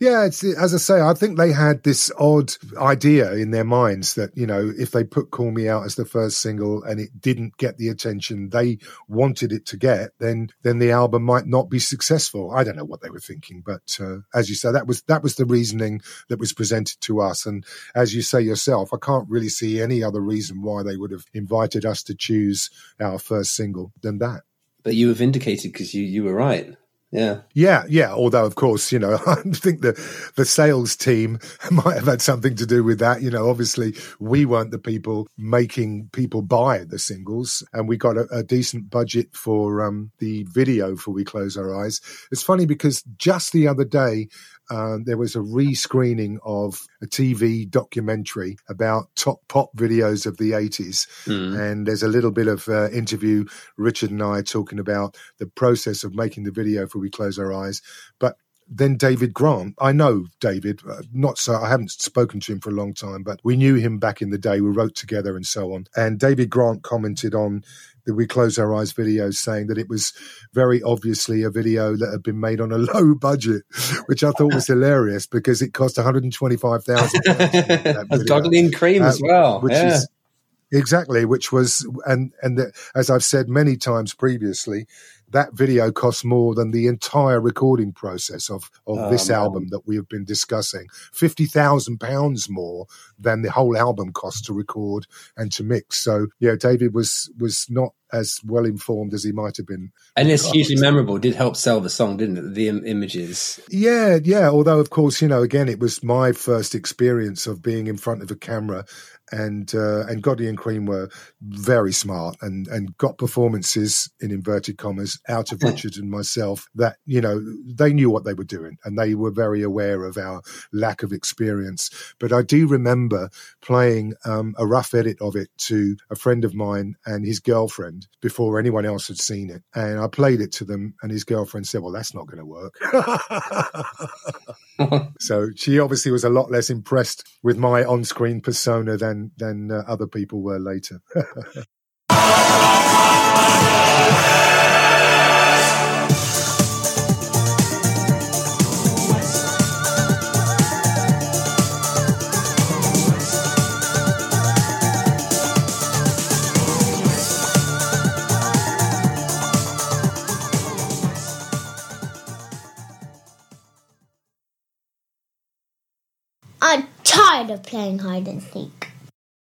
Yeah, it's, as I say, I think they had this odd idea in their minds that, you know, if they put Call Me Out as the first single and it didn't get the attention they wanted it to get, then then the album might not be successful. I don't know what they were thinking, but uh, as you say, that was that was the reasoning that was presented to us. And as you say yourself, I can't really see any other reason why they would have invited us to choose our first single than that. But you were vindicated because you, you were right. Yeah. Yeah, yeah. Although, of course, you know, I think the, the sales team might have had something to do with that. You know, obviously, we weren't the people making people buy the singles, and we got a, a decent budget for um, the video for We Close Our Eyes. It's funny because just the other day, Uh, there was a re-screening of a T V documentary about top pop videos of the eighties. Mm. And there's a little bit of uh, interview, Richard and I, talking about the process of making the video for We Close Our Eyes. But then David Grant, I know David, uh, not so, I haven't spoken to him for a long time, but we knew him back in the day. We wrote together and so on. And David Grant commented on the We Close Our Eyes video saying that it was very obviously a video that had been made on a low budget, which I thought was hilarious because it cost one hundred twenty-five thousand pounds. A Godly and cream uh, as well. Which yeah. is, exactly, which was, and, and the, as I've said many times previously, that video costs more than the entire recording process of, of oh, this man. album that we have been discussing. fifty thousand pounds more than the whole album costs to record and to mix. So, yeah, David was was not as well informed as he might have been. And it's hugely memorable. It did help sell the song, didn't it? The im- images. Yeah, yeah. Although, of course, you know, again, it was my first experience of being in front of a camera. And uh, and Godley and Cream were very smart and, and got performances, in inverted commas, out of Richard and myself that, you know, they knew what they were doing and they were very aware of our lack of experience. But I do remember playing um, a rough edit of it to a friend of mine and his girlfriend before anyone else had seen it. And I played it to them and his girlfriend said, well, that's not going to work. So she obviously was a lot less impressed with my on-screen persona than than uh, other people were later. I'm tired of playing hide and seek.